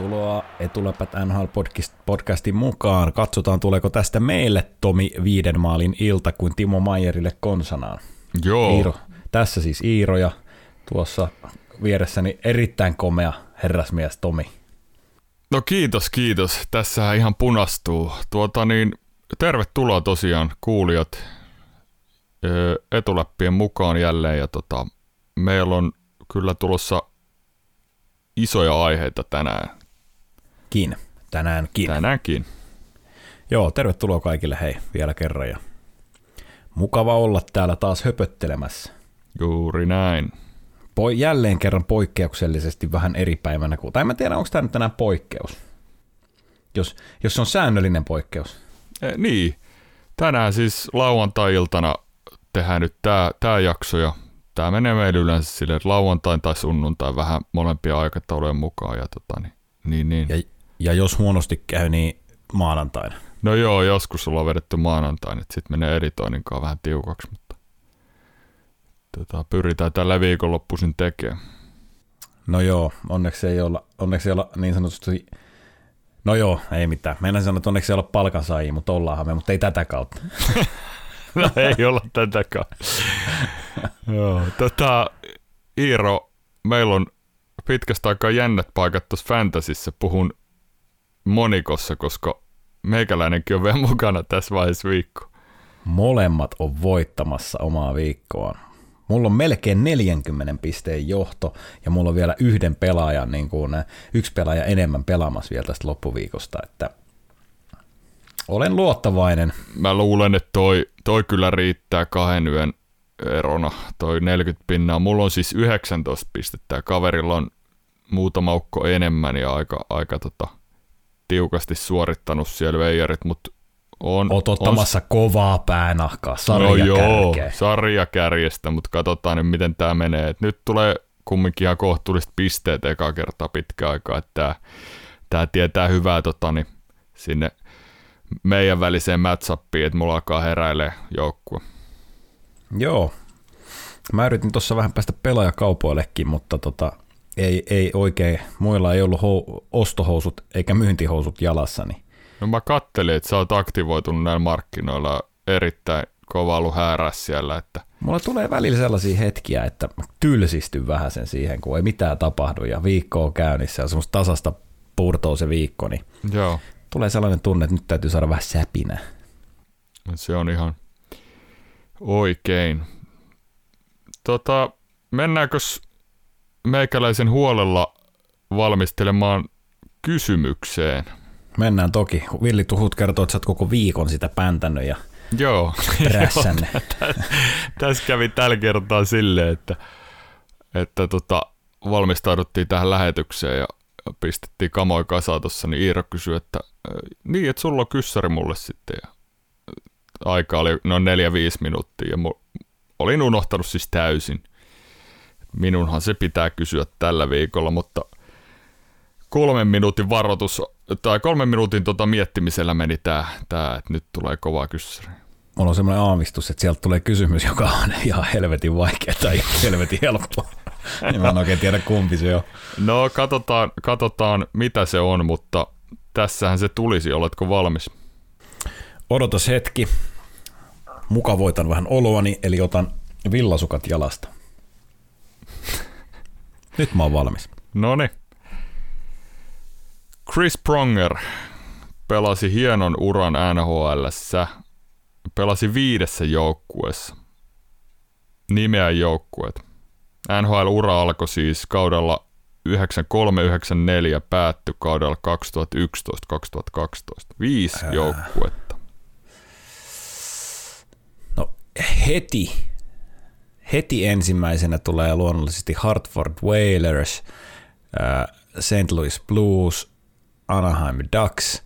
Tervetuloa Etulapät NHL-podcastin mukaan. Katsotaan, tuleeko tästä meille, Tomi, viiden maalin ilta kuin Timo Meierille konsanaan. Joo. Iiro. Tässä siis Iiro ja tuossa vieressäni erittäin komea herrasmies Tomi. No kiitos. Tässähän ihan punastuu. Tervetuloa tosiaan kuulijat Etuläppien mukaan jälleen. Ja meillä on kyllä tulossa isoja aiheita tänäänkin. Joo, tervetuloa kaikille hei vielä kerran ja mukava olla täällä taas höpöttelemässä. Juuri näin. Jälleen kerran poikkeuksellisesti vähän eri päivänä. Tai en tiedä, onko tämä nyt tänään poikkeus, jos on säännöllinen poikkeus. Niin, tänään siis lauantai-iltana tehdään nyt tämä jakso ja tämä menee meille yleensä silleen, että lauantain tai sunnuntain vähän molempia aikataulujen mukaan. Ja, niin. Ja jos huonosti käy, niin maanantaina. No joo, joskus ollaan vedetty maanantaina, että sitten menee editoinninkaan vähän tiukaksi, mutta pyritään tällä viikonloppuisin tekemään. No joo, onneksi ei olla niin sanotusti, no joo, ei mitään. Meidän sanoa, että onneksi ei olla palkansaajia, mutta ollaanhan me, mutta ei tätä kautta. No ei olla tätäkään. Joo, Iiro, meillä on pitkästä aikaa jännät paikat tuossa Fantasyssä. Puhun monikossa, koska meikäläinenkin on vielä mukana tässä vaiheessa viikko. Molemmat on voittamassa omaa viikkoaan. Mulla on melkein 40 pisteen johto ja mulla on vielä yksi pelaaja enemmän pelaamassa vielä tästä loppuviikosta, että olen luottavainen. Mä luulen, että toi kyllä riittää 2 yön erona, toi 40 pinnaa. Mulla on siis 19 pistettä ja kaverilla on muutama ukko enemmän ja aika tiukasti suorittanut siellä veijarit, mutta oot ottamassa kovaa päänahkaa, sarjakärjestä, mutta katsotaan nyt miten tää menee. Et nyt tulee kumminkin ihan kohtuulliset pisteet ekaa kertaa pitkään aikaa, että tää tietää hyvää sinne meidän väliseen match-upiin, että mulla alkaa heräilee joukkue. Joo. Mä yritin tuossa vähän päästä pelaajakaupoillekin, mutta ei oikein. Muilla ei ollut ostohousut eikä myyntihousut jalassani. No mä kattelin, että sä oot aktivoitunut näillä markkinoilla, erittäin kova ollut häärää siellä. Että mulla tulee välillä sellaisia hetkiä, että mä tylsistyn vähän sen siihen, kun ei mitään tapahdu ja viikko on käynnissä ja semmoista tasasta purtoo se viikko, niin joo. Tulee sellainen tunne, että nyt täytyy saada vähän säpinää. Se on ihan oikein. Mennäänkö meikäläisen huolella valmistelemaan kysymykseen? Mennään toki. Villi Tuhut kertoo, että sä oot koko viikon sitä päntännyt ja prässännyt. Tässä kävi tällä kertaa silleen, että valmistauduttiin tähän lähetykseen ja pistettiin kamoja kasaan tuossa, niin Iiro kysyi, että sulla on kyssäri mulle sitten. Ja aika oli noin 4-5 minuuttia ja olin unohtanut siis täysin. Minunhan se pitää kysyä tällä viikolla, mutta 3 minuutin varoitus tai 3 minuutin miettimisellä meni tää, että nyt tulee kova kyssäri. Mulla on semmoinen aamistus, että sieltä tulee kysymys, joka on ihan helvetin vaikea tai ihan helvetin helppoa. Mä en oikein tiedä, kumpi se on. No katsotaan mitä se on, mutta tässähän se tulisi. Oletko valmis? Odotas hetki. Mukavoitan vähän oloani, eli otan villasukat jalasta. Nyt mä oon valmis. Noniin. Chris Pronger pelasi hienon uran NHL:ssä. Pelasi 5 joukkueessa. Nimeä joukkueet. NHL-ura alkoi siis kaudella 1993-1994 ja päättyi kaudella 2011-2012. 5 joukkuetta. No heti ensimmäisenä tulee luonnollisesti Hartford Whalers, St. Louis Blues, Anaheim Ducks,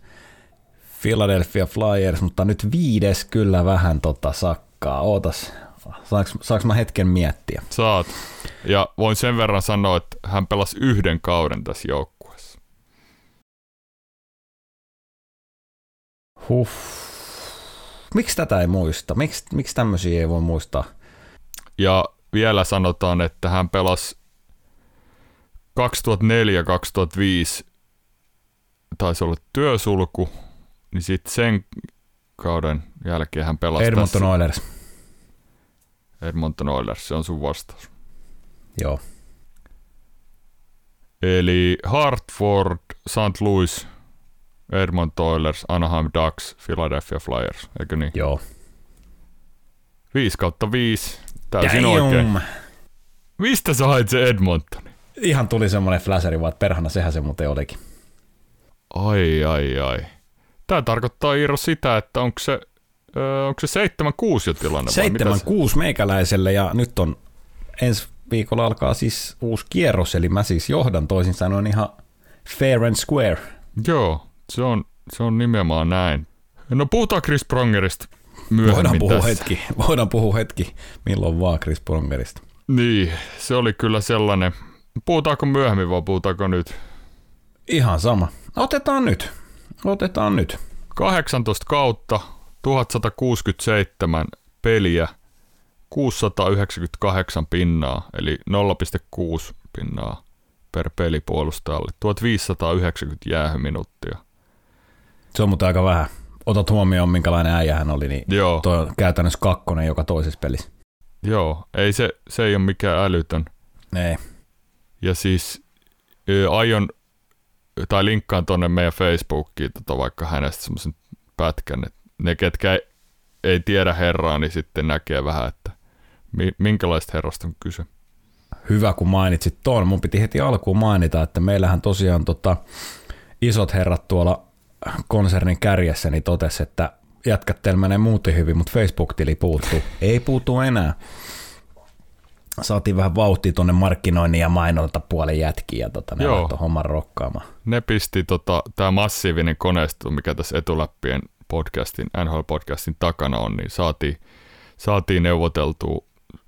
Philadelphia Flyers, mutta nyt 5 kyllä vähän sakkaa. Ootas. Saanko mä hetken miettiä? Saat. Ja voin sen verran sanoa, että hän pelasi 1 kauden tässä joukkueessa. Huh. Miksi tätä ei muista? Miksi tämmöisiä ei voi muistaa? Ja vielä sanotaan, että hän pelasi 2004-2005 taisi olla työsulku, niin sitten sen kauden jälkeen hän pelasi Edmonton Oilers. Edmonton Oilers, se on sun vastaus. Joo. Eli Hartford, St. Louis, Edmonton Oilers, Anaheim Ducks, Philadelphia Flyers, eikö niin? Joo. 5/5, täysin damn oikein. Mistä sä hait se Edmontoni? Ihan tuli semmoinen fläseri, vaan perhana sehän se muuten olikin. Ai. Tää tarkoittaa, Iiro, sitä, että onko se 7-6 jo tilanne? 7-6 meikäläiselle, ja nyt on ensi viikolla alkaa siis uusi kierros, eli mä siis johdan, toisin sanoen ihan fair and square. Joo, se on nimenomaan näin. No puhutaan Chris Prongerista myöhemmin. Voidaan puhua hetki, milloin vaan Chris Prongerista. Niin, se oli kyllä sellainen. Puhutaanko myöhemmin vai puhutaanko nyt? Ihan sama. Otetaan nyt. 18 kautta, 1167 peliä, 698 pinnaa, eli 0,6 pinnaa per peli puolustajalle, 1590 jäähyminuuttia. Se on mutta aika vähän. Otat huomioon, minkälainen äijä hän oli, niin toi on käytännössä kakkonen joka toisessa pelissä. Joo, ei se ei ole mikään älytön. Ei. Ja siis linkkaan tuonne meidän Facebookiin vaikka hänestä semmoisen pätkän, että ne ketkä ei tiedä herraa, niin sitten näkee vähän, että minkälaista herrasta on kyse. Hyvä, kun mainitsit tuon. Mun piti heti alkuun mainita, että meillähän tosiaan isot herrat tuolla konsernin kärjessä niin totesi, että jätkätteillä menee muuten hyvin, mutta Facebook-tili puuttuu. Ei puutu enää. Saatiin vähän vauhtia tuonne markkinoinnin ja mainonta puolen jätkiin ja ne laittoi homman rokkaamaan. Ne pisti tämä massiivinen koneisto, mikä tässä Etuläppien podcastin, NHL-podcastin takana on, niin saatiin neuvoteltua,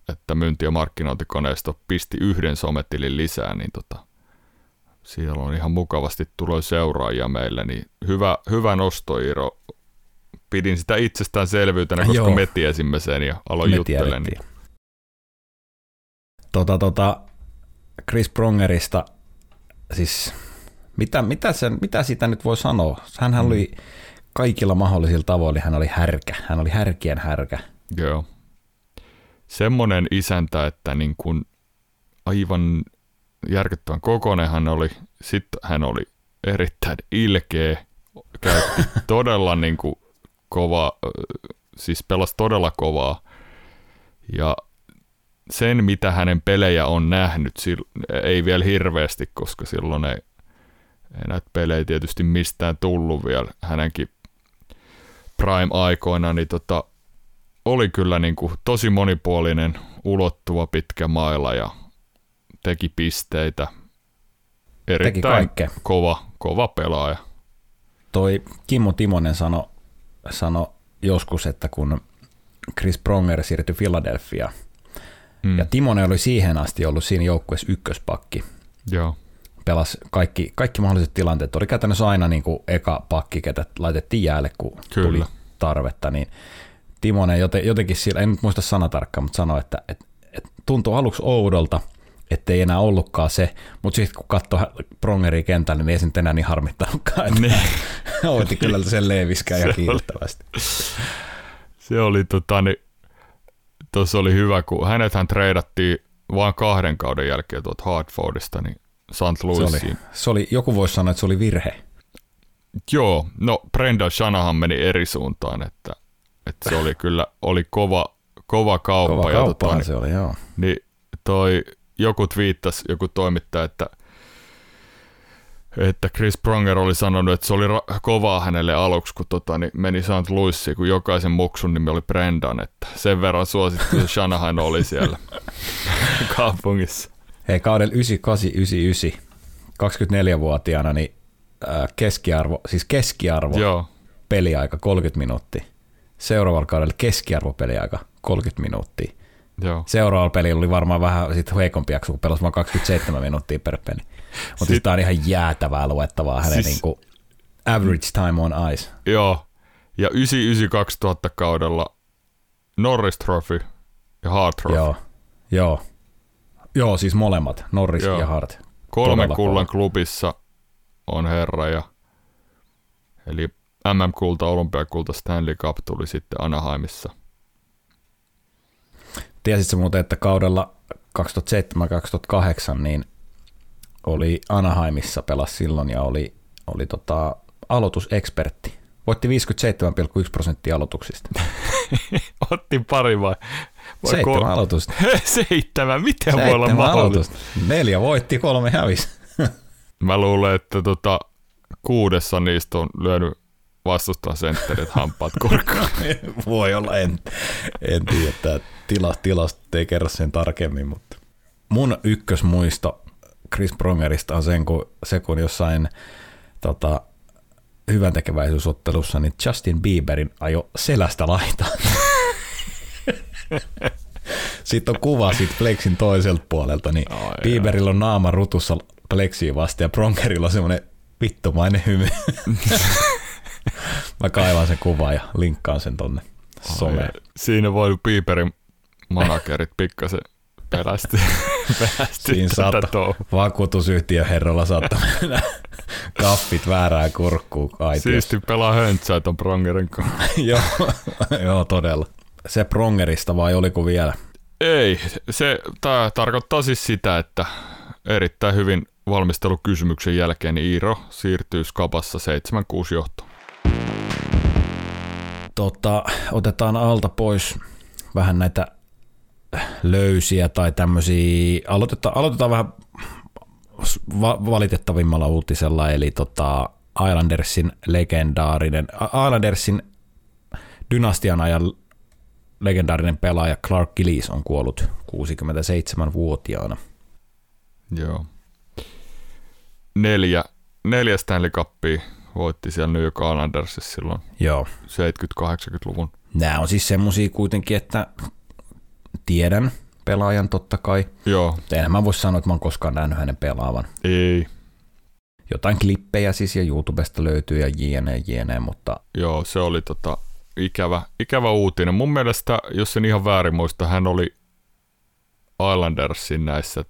että myynti- ja markkinointikoneisto pisti yhden sometilin lisää, niin siellä on ihan mukavasti tulee seuraajia meille, niin hyvä nosto, Iiro. Pidin sitä itsestäänselvyytenä, koska me tiesimme sen ja aloin juttelemaan. Chris Prongerista, siis mitä sitä nyt voi sanoa? Hänhän oli kaikilla mahdollisilla tavoilla, hän oli härkä, hän oli härkien härkä. Joo. Semmoinen isäntä, että niin kuin aivan järkyttävän kokoinen hän oli, sitten hän oli erittäin ilkeä, käytti todella niin kuin kovaa, siis pelasi todella kovaa ja sen, mitä hänen pelejä on nähnyt, ei vielä hirveästi, koska silloin ei näitä pelejä tietysti mistään tullut vielä hänenkin prime-aikoina, niin oli kyllä niin kuin tosi monipuolinen, ulottuva pitkä maila ja teki pisteitä. Erittäin kova pelaaja. Toi Kimmo Timonen sanoi joskus, että kun Chris Pronger siirtyi Philadelphiaan, ja Timonen oli siihen asti ollut siinä joukkueessa ykköspakki. Joo. Pelasi kaikki mahdolliset tilanteet. Oli käytännössä aina niin kuin eka pakki, ketä laitettiin jäälle, kun tuli tarvetta. Niin Timonen jotenkin sillä, en nyt muista sanatarkkaan, mutta sanoi, että tuntui aluksi oudolta, ettei enää ollutkaan se. Mutta sitten kun katsoi Prongeria kentällä, niin ei sen enää niin harmittanutkaan. Oiti kyllä sen leiviskään ja kiittävästi. Se oli tuossa oli hyvä, kun hänethän treidattiin vain 2 kauden jälkeen tuolta Hartfordista, niin St. Louisiin. Joku voisi sanoa, että se oli virhe. Joo, no Brendan Shanahan meni eri suuntaan, että se oli kyllä kova kauppa. Kova kauppa se oli, joo. Niin toi joku twiittasi, joku toimittaja, että Chris Pronger oli sanonut, että se oli kovaa hänelle aluksi, kun meni St. Louisiin, kun jokaisen muksun nimi oli Brendan, että sen verran suosittu Shanahan oli siellä kaupungissa. Hei, kaudella 98-99, 24-vuotiaana, niin keskiarvo joo. Peliaika 30 minuuttia. Seuraavalla kaudella keskiarvo peliaika 30 minuuttia. Joo. Seuraavalla pelillä oli varmaan vähän heikompiaksi, kun pelasi vain 27 minuuttia per peli. Mutta siis tämä on ihan jäätävää luettavaa hänen niinku average time on ice. Joo, ja 99-2000 kaudella Norris Trophy ja Hart Trophy. Joo, siis molemmat, Norris ja Hart. 3 kullan klubissa on herra ja Eli MM-kulta, olympiakulta, Stanley Cup tuli sitten Anaheimissa. Tiesitkö muuten, että kaudella 2007-2008 niin oli Anaheimissa, pelasi silloin ja oli aloitusekspertti. Voitti 57,1% aloituksista. Otti pari vai? 7 aloitusta. 7, miten 7 voi olla mahdollista? 4 voitti, 3 hävisi. Mä luulen, että 6 niistä on lyönyt vastustaan sentterit hampaat kurkkaan. Voi olla, en tiedä, että tilasta ei kerro sen tarkemmin, mutta mun ykkösmuisto Chris Prongerista on se, kun jossain hyväntekeväisyysottelussa niin Justin Bieberin ajo selästä laitaan. Sitten on kuva siitä Plexin toiselta puolelta, niin Bieberillä on naama rutussa Plexiin vasta ja Prongerilla on semmoinen vittumainen hymy. Mä kaivan sen kuvan ja linkkaan sen tonne someen. Siinä voi Bieberin managerit pikkasen pelästi tätä touhua. Vakuutusyhtiöherralla saattaa mennä kaffit väärään kurkkuun aitiossa. Siisti pelaa höntsää ton Prongerin kanssa. Joo, todella. Se Prongerista vai oliko vielä? Ei, tämä tarkoittaa siis sitä, että erittäin hyvin valmistelukysymyksen jälkeen niin Iiro siirtyy Skabassa 7-6 johtoon. Otetaan alta pois vähän näitä löysiä tai tämmöisiä. Aloitetaan vähän valitettavimmalla uutisella, eli Islandersin Islandersin dynastian ajan legendaarinen pelaaja Clark Gillies on kuollut 67-vuotiaana. Joo. 4 Stanley Cupia voitti siellä New York Islandersissa silloin. Joo. 70-80-luvun. Nämä on siis semmosia kuitenkin, että tiedän pelaajan totta kai. Joo. En mä voi sanoa, että mä oon koskaan nähnyt hänen pelaavan. Ei. Jotain klippejä siis ja YouTubesta löytyy ja jne, mutta... Joo, se oli ikävä uutinen. Mun mielestä, jos en ihan väärin muista, hän oli Islandersin näissä,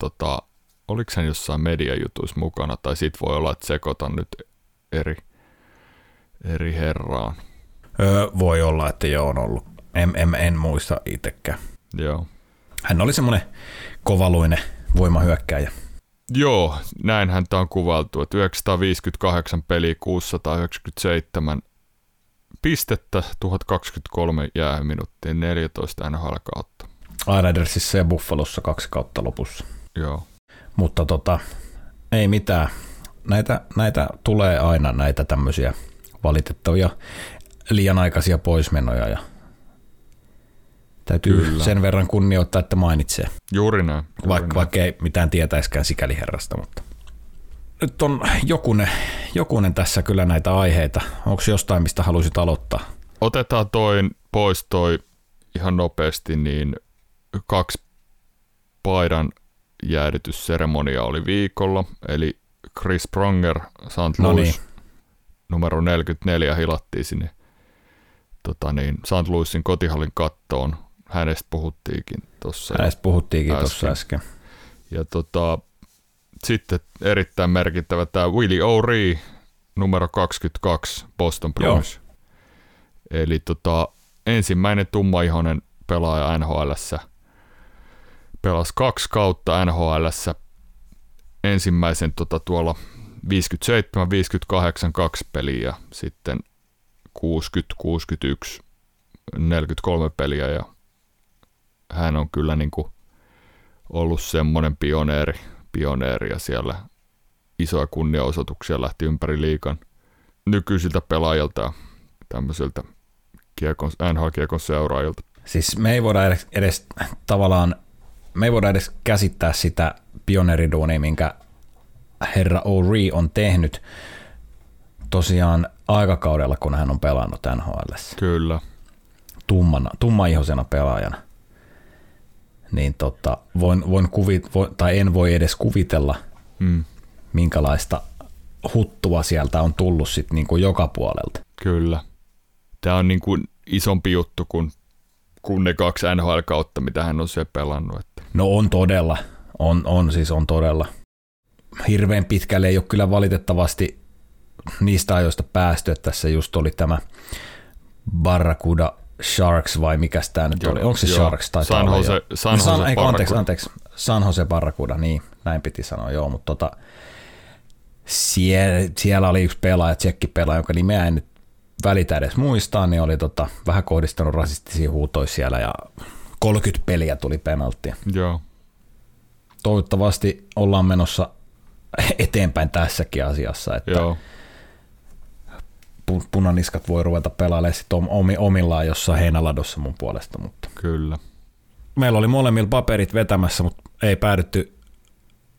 oliko hän jossain mediajutuissa mukana, tai sit voi olla, että sekoitan nyt eri herraan. Voi olla, että joo on ollut. En muista itsekään. Joo. Hän oli semmoinen kovaluinen voimahyökkääjä. Joo, näin häntä on kuvailtu, että 958 peliä, 697 pistettä, 1023 jääminuuttia, 14 NHL-kautta. Islandersissa ja Buffalossa 2 kautta lopussa. Joo. Mutta ei mitään. Näitä tulee aina, näitä tämmöisiä valitettavia liian aikaisia poismenoja ja täytyy kyllä sen verran kunnioittaa, että mainitsee. Juuri näin. Vaikka ei mitään tietäiskään sikäli herrasta, mutta... Nyt on jokunen tässä kyllä näitä aiheita. Onko jostain, mistä haluaisit aloittaa? Otetaan pois ihan nopeasti, niin 2 paidan jäädytysseremonia oli viikolla, eli Chris Pronger, St. Louis, numero 44 hilattiin sinne St. Louisin kotihallin kattoon. Hänestä puhuttiinkin tuossa äsken. Ja sitten erittäin merkittävä tämä Willie O'Ree, numero 22, Boston Bruins. Eli ensimmäinen tummaihoinen pelaaja NHL:ssä. Pelasi 2 kautta NHL:ssä. Ensimmäisen tuolla 57, 58, 2 peliä, sitten 60, 61, 43 peliä. Ja hän on kyllä niin kuin ollut semmoinen pioneeri ja siellä isoja kunniaosoituksia lähti ympäri liigan nykyisiltä pelaajilta ja tämmöisiltä NHL-kiekon seuraajilta. Siis me ei voida edes tavallaan, me ei voida edes käsittää sitä pioneeriduunia, minkä herra O'Ree on tehnyt tosiaan aikakaudella, kun hän on pelannut NHL:ssä. Kyllä. Tummaihosena pelaajana. Niin en voi edes kuvitella, minkälaista huttua sieltä on tullut sit niinku joka puolelta. Kyllä. Tämä on niinku isompi juttu kuin ne 2 NHL-kautta, mitä hän on se pelannut. Että. No on todella. On todella. Hirveän pitkälle ei ole kyllä valitettavasti niistä ajoista päästy, että tässä just oli tämä Barracuda Sharks vai mikäs tämä nyt oli? Onko se Sharks? Tai San Jose Barracuda. Anteeksi, San Jose Barracuda, niin näin piti sanoa, joo, mutta siellä oli yksi pelaaja, tsekkipelaaja, jonka nimeä en nyt välitä edes muistaa, niin oli vähän kohdistanut rasistisia huutoja siellä ja 30 peliä tuli penalttia. Joo. Toivottavasti ollaan menossa eteenpäin tässäkin asiassa, että joo, punaniskat voi ruveta pelailemaan sitten omillaan jossain heinäladossa mun puolesta. Mutta. Kyllä. Meillä oli molemmilla paperit vetämässä, mutta ei päädytty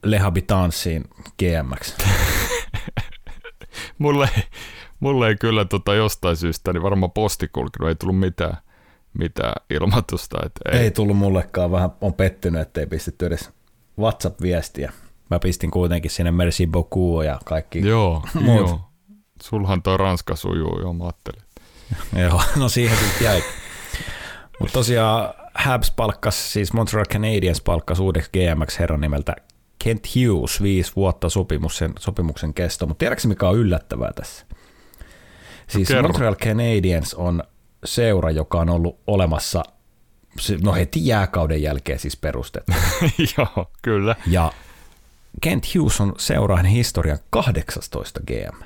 Le Habitanssiin GM:ksi. Mulle ei kyllä jostain syystä, niin varmaan posti kulkenut, ei tullut mitään ilmoitusta. Ei tullut mullekaan, vähän on pettynyt, ettei pistetty edes WhatsApp-viestiä. Mä pistin kuitenkin sinne merci beaucoup ja kaikki muut. Joo. Sulhan toi Ranska sujuu, joo, mä ajattelin. Joo, no siihen sitten jäi. Mutta tosiaan Habs palkkasi, siis Montreal Canadiens palkkasi uudeksi GM:ksi herran nimeltä Kent Hughes, 5 vuotta sopimuksen kesto. Mutta tiedätkö mikä on yllättävää tässä? Siis no, Montreal Canadiens on seura, joka on ollut olemassa heti jääkauden jälkeen siis perustettu. Joo, kyllä. Ja Kent Hughes on seuran historian 18 GM.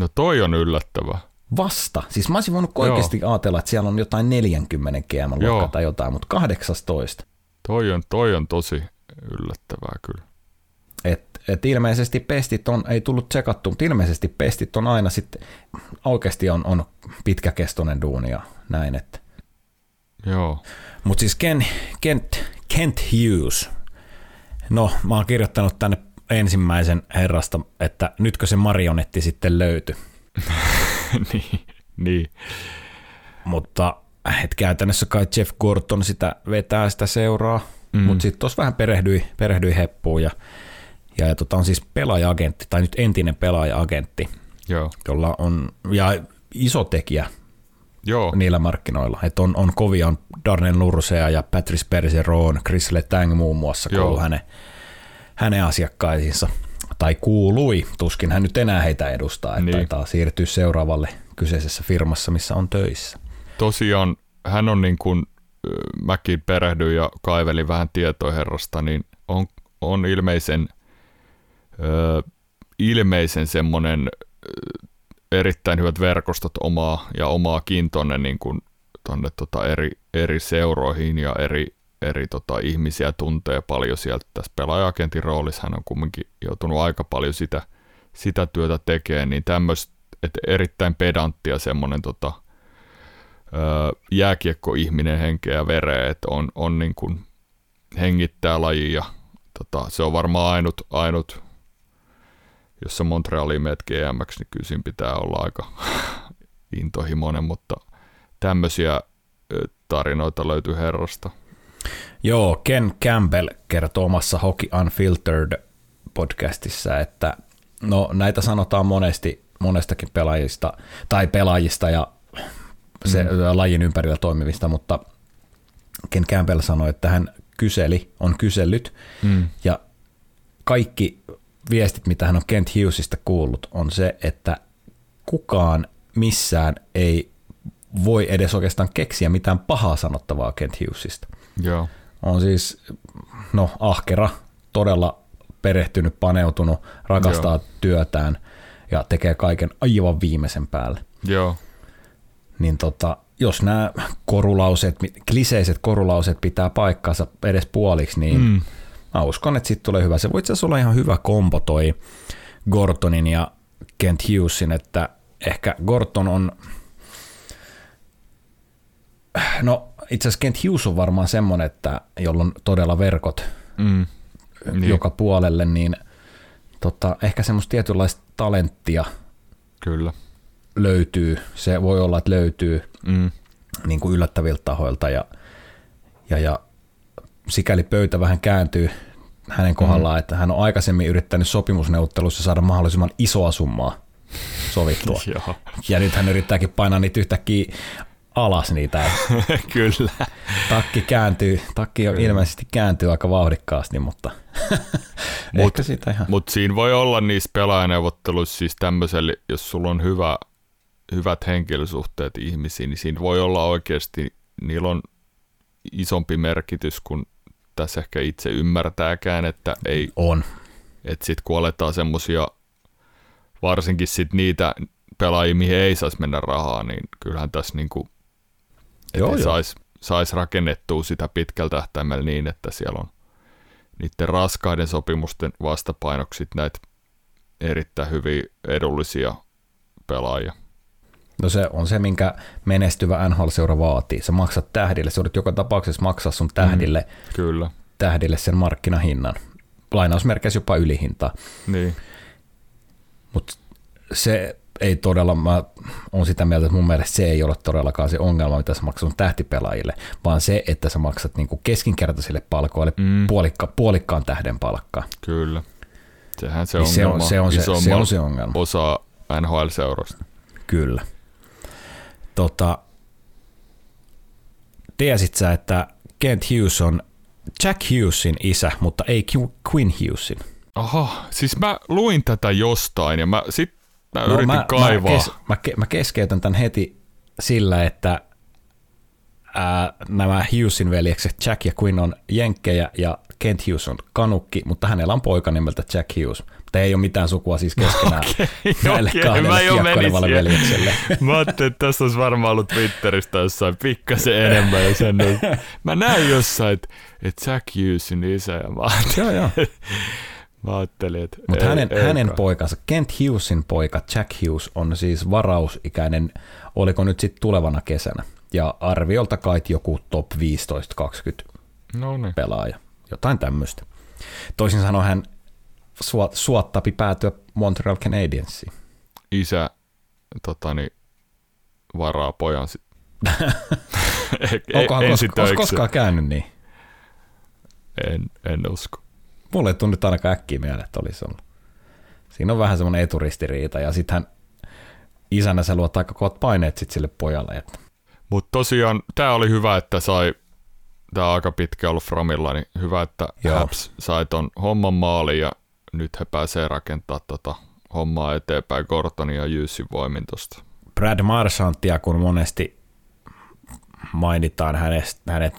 No toi on yllättävää. Vasta. Siis mä olisin voinut oikeasti ajatella, että siellä on jotain 40 GM-luokkaa tai jotain, mutta 18. Toi on tosi yllättävää kyllä. Et ilmeisesti pestit on, ei tullut tsekattu, mutta ilmeisesti pestit on aina sitten, oikeasti on pitkäkestoinen duuni ja näin. Että. Joo. Mutta siis Kent Hughes, no mä oon kirjoittanut tänne ensimmäisen herrasta, että nytkö se marionetti sitten löytyi. niin. Mutta käytännössä kai Jeff Gorton vetää sitä seuraa, mutta sitten tuossa vähän perehdyi heppuun ja on siis pelaaja-agentti, tai nyt entinen pelaaja-agentti, joo, jolla on, ja iso tekijä, joo, niillä markkinoilla. Että on kovia, on Darren Nursea ja Patrice Bergeron, Chris Letang muun muassa, kuuluu hänen asiakkaisiinsa, tai kuului, tuskin hän nyt enää heitä edustaa, että taitaa siirtyä seuraavalle kyseisessä firmassa, missä on töissä. Tosiaan, hän on niin kuin, mäkin perehdyin ja kaivelin vähän tietoa herrasta, niin on ilmeisen semmoinen erittäin hyvät verkostot omaakin tonne niin kuin tonne eri seuroihin ja eri ihmisiä tuntee paljon sieltä. Tässä pelaaja-agentin roolissa hän on kumminkin joutunut aika paljon sitä työtä tekemään, niin tämmöistä, että erittäin pedanttia semmoinen jääkiekko-ihminen henkeä ja vereä, että on niin kuin hengittää lajia. Se on varmaan ainut, jos sä Montrealiin menet GM:ksi, niin kyllä siinä pitää olla aika intohimoinen, mutta tämmöisiä tarinoita löytyy herrasta. Joo, Ken Campbell kertoo omassa Hockey Unfiltered podcastissa, että no näitä sanotaan monestakin pelaajista ja se lajin ympärillä toimivista, mutta Ken Campbell sanoi, että hän on kysellyt ja kaikki viestit, mitä hän on Kent Hughesista kuullut, on se, että kukaan missään ei voi edes oikeastaan keksiä mitään pahaa sanottavaa Kent Hughesista. Joo. On siis ahkera, todella perehtynyt, paneutunut, rakastaa työtään ja tekee kaiken aivan viimeisen päälle. Joo. Niin jos nämä kliseiset korulauseet pitää paikkansa edes puoliksi, niin mä uskon, että siitä tulee hyvä. Se voi itse asiassa olla ihan hyvä kombo toi Gortonin ja Kent Hughesin, että ehkä Gorton on, itse asiassa Kent Hughes on varmaan semmoinen, että jolla on todella verkot joka puolelle, niin ehkä semmoista tietynlaista talenttia kyllä löytyy, se voi olla, että löytyy niin kuin yllättäviltä tahoilta ja sikäli pöytä vähän kääntyy hänen kohdallaan, että hän on aikaisemmin yrittänyt sopimusneuvottelussa saada mahdollisimman isoa summaa sovittua. Ja nyt hän yrittääkin painaa niitä yhtäkkiä alas niitä. Kyllä. Takki ilmeisesti kääntyy aika vauhdikkaasti, mutta ehkä siitä ihan. Mutta siinä voi olla niissä pelaajaneuvotteluissa siis tämmöiselle, jos sulla on hyvät henkilösuhteet ihmisiin, niin siinä voi olla oikeasti, niillä on isompi merkitys kuin tässä ehkä itse ymmärtääkään, että ei on. Että sitten kun aletaan semmoisia, varsinkin sitten niitä pelaajia, mihin ei saisi mennä rahaa, niin kyllähän tässä niinku, saisi rakennettua sitä pitkällä tähtäimellä niin, että siellä on niiden raskaiden sopimusten vastapainoksi näitä erittäin hyviä edullisia pelaajia. No se on se, minkä menestyvä NHL-seura vaatii. Sä maksat tähdille, sä voit joka tapauksessa maksaa sun tähdille, kyllä. tähdille sen markkinahinnan. Lainausmerkeissä jopa ylihintaa. Niin. Mutta se ei todella, mä oon sitä mieltä, että mun mielestä se ei ole todellakaan se ongelma, mitä sä maksat sun tähtipelaajille, vaan se, että sä maksat niinku keskinkertaisille palkoille puolikkaan tähden palkkaa. Kyllä. Sehän se niin ongelma. Se on se ongelma. Osa NHL-seurasta. Kyllä. Tiesit sä, että Kent Hughes on Jack Hughesin isä, mutta ei Quinn Hughesin. Aha, siis mä luin tätä jostain ja mä yritin kaivaa. Mä keskeytän tämän heti sillä, että nämä Hughesin veljekset Jack ja Quinn on jenkkejä ja Kent Hughes on kanukki, mutta hänellä on poika nimeltä Jack Hughes. Tämä ei ole mitään sukua siis keskenään näille kahdelle kiekkoilevalle veljekselle. Mä ajattelin, että tässä olisi varmaan ollut Twitteristä jossain pikkasen enemmän. Ja sen mä näin jossain, että Jack Hughesin isä ja mä ajattelin, että mutta hänen poikansa, Kent Hughesin poika Jack Hughes on siis varausikäinen, oliko nyt sitten tulevana kesänä. Ja arviolta kait joku top 15-20 pelaaja, jotain tämmöistä. Toisin sanoen hän suottapi päätyä Montreal Canadiensiin. Isä varaa pojan sitten. Onko koskaan käynyt niin? En usko. Mulle ei tunnu ainakaan äkkiä mieleen, että olisi ollut. Siinä on vähän semmoinen eturistiriita ja sitten hän isänä se luottaa aika kovat paineet sit sille pojalle. Että. Mut tosiaan tämä oli hyvä, että sai. Tämä on aika pitkä ollut Fromilla, niin hyvä, että Habs sai ton homman maaliin ja nyt he pääsee rakentamaan hommaa eteenpäin Gortonin ja Hughesin voimin tuosta. Brad Marchandia, kun monesti mainitaan hänet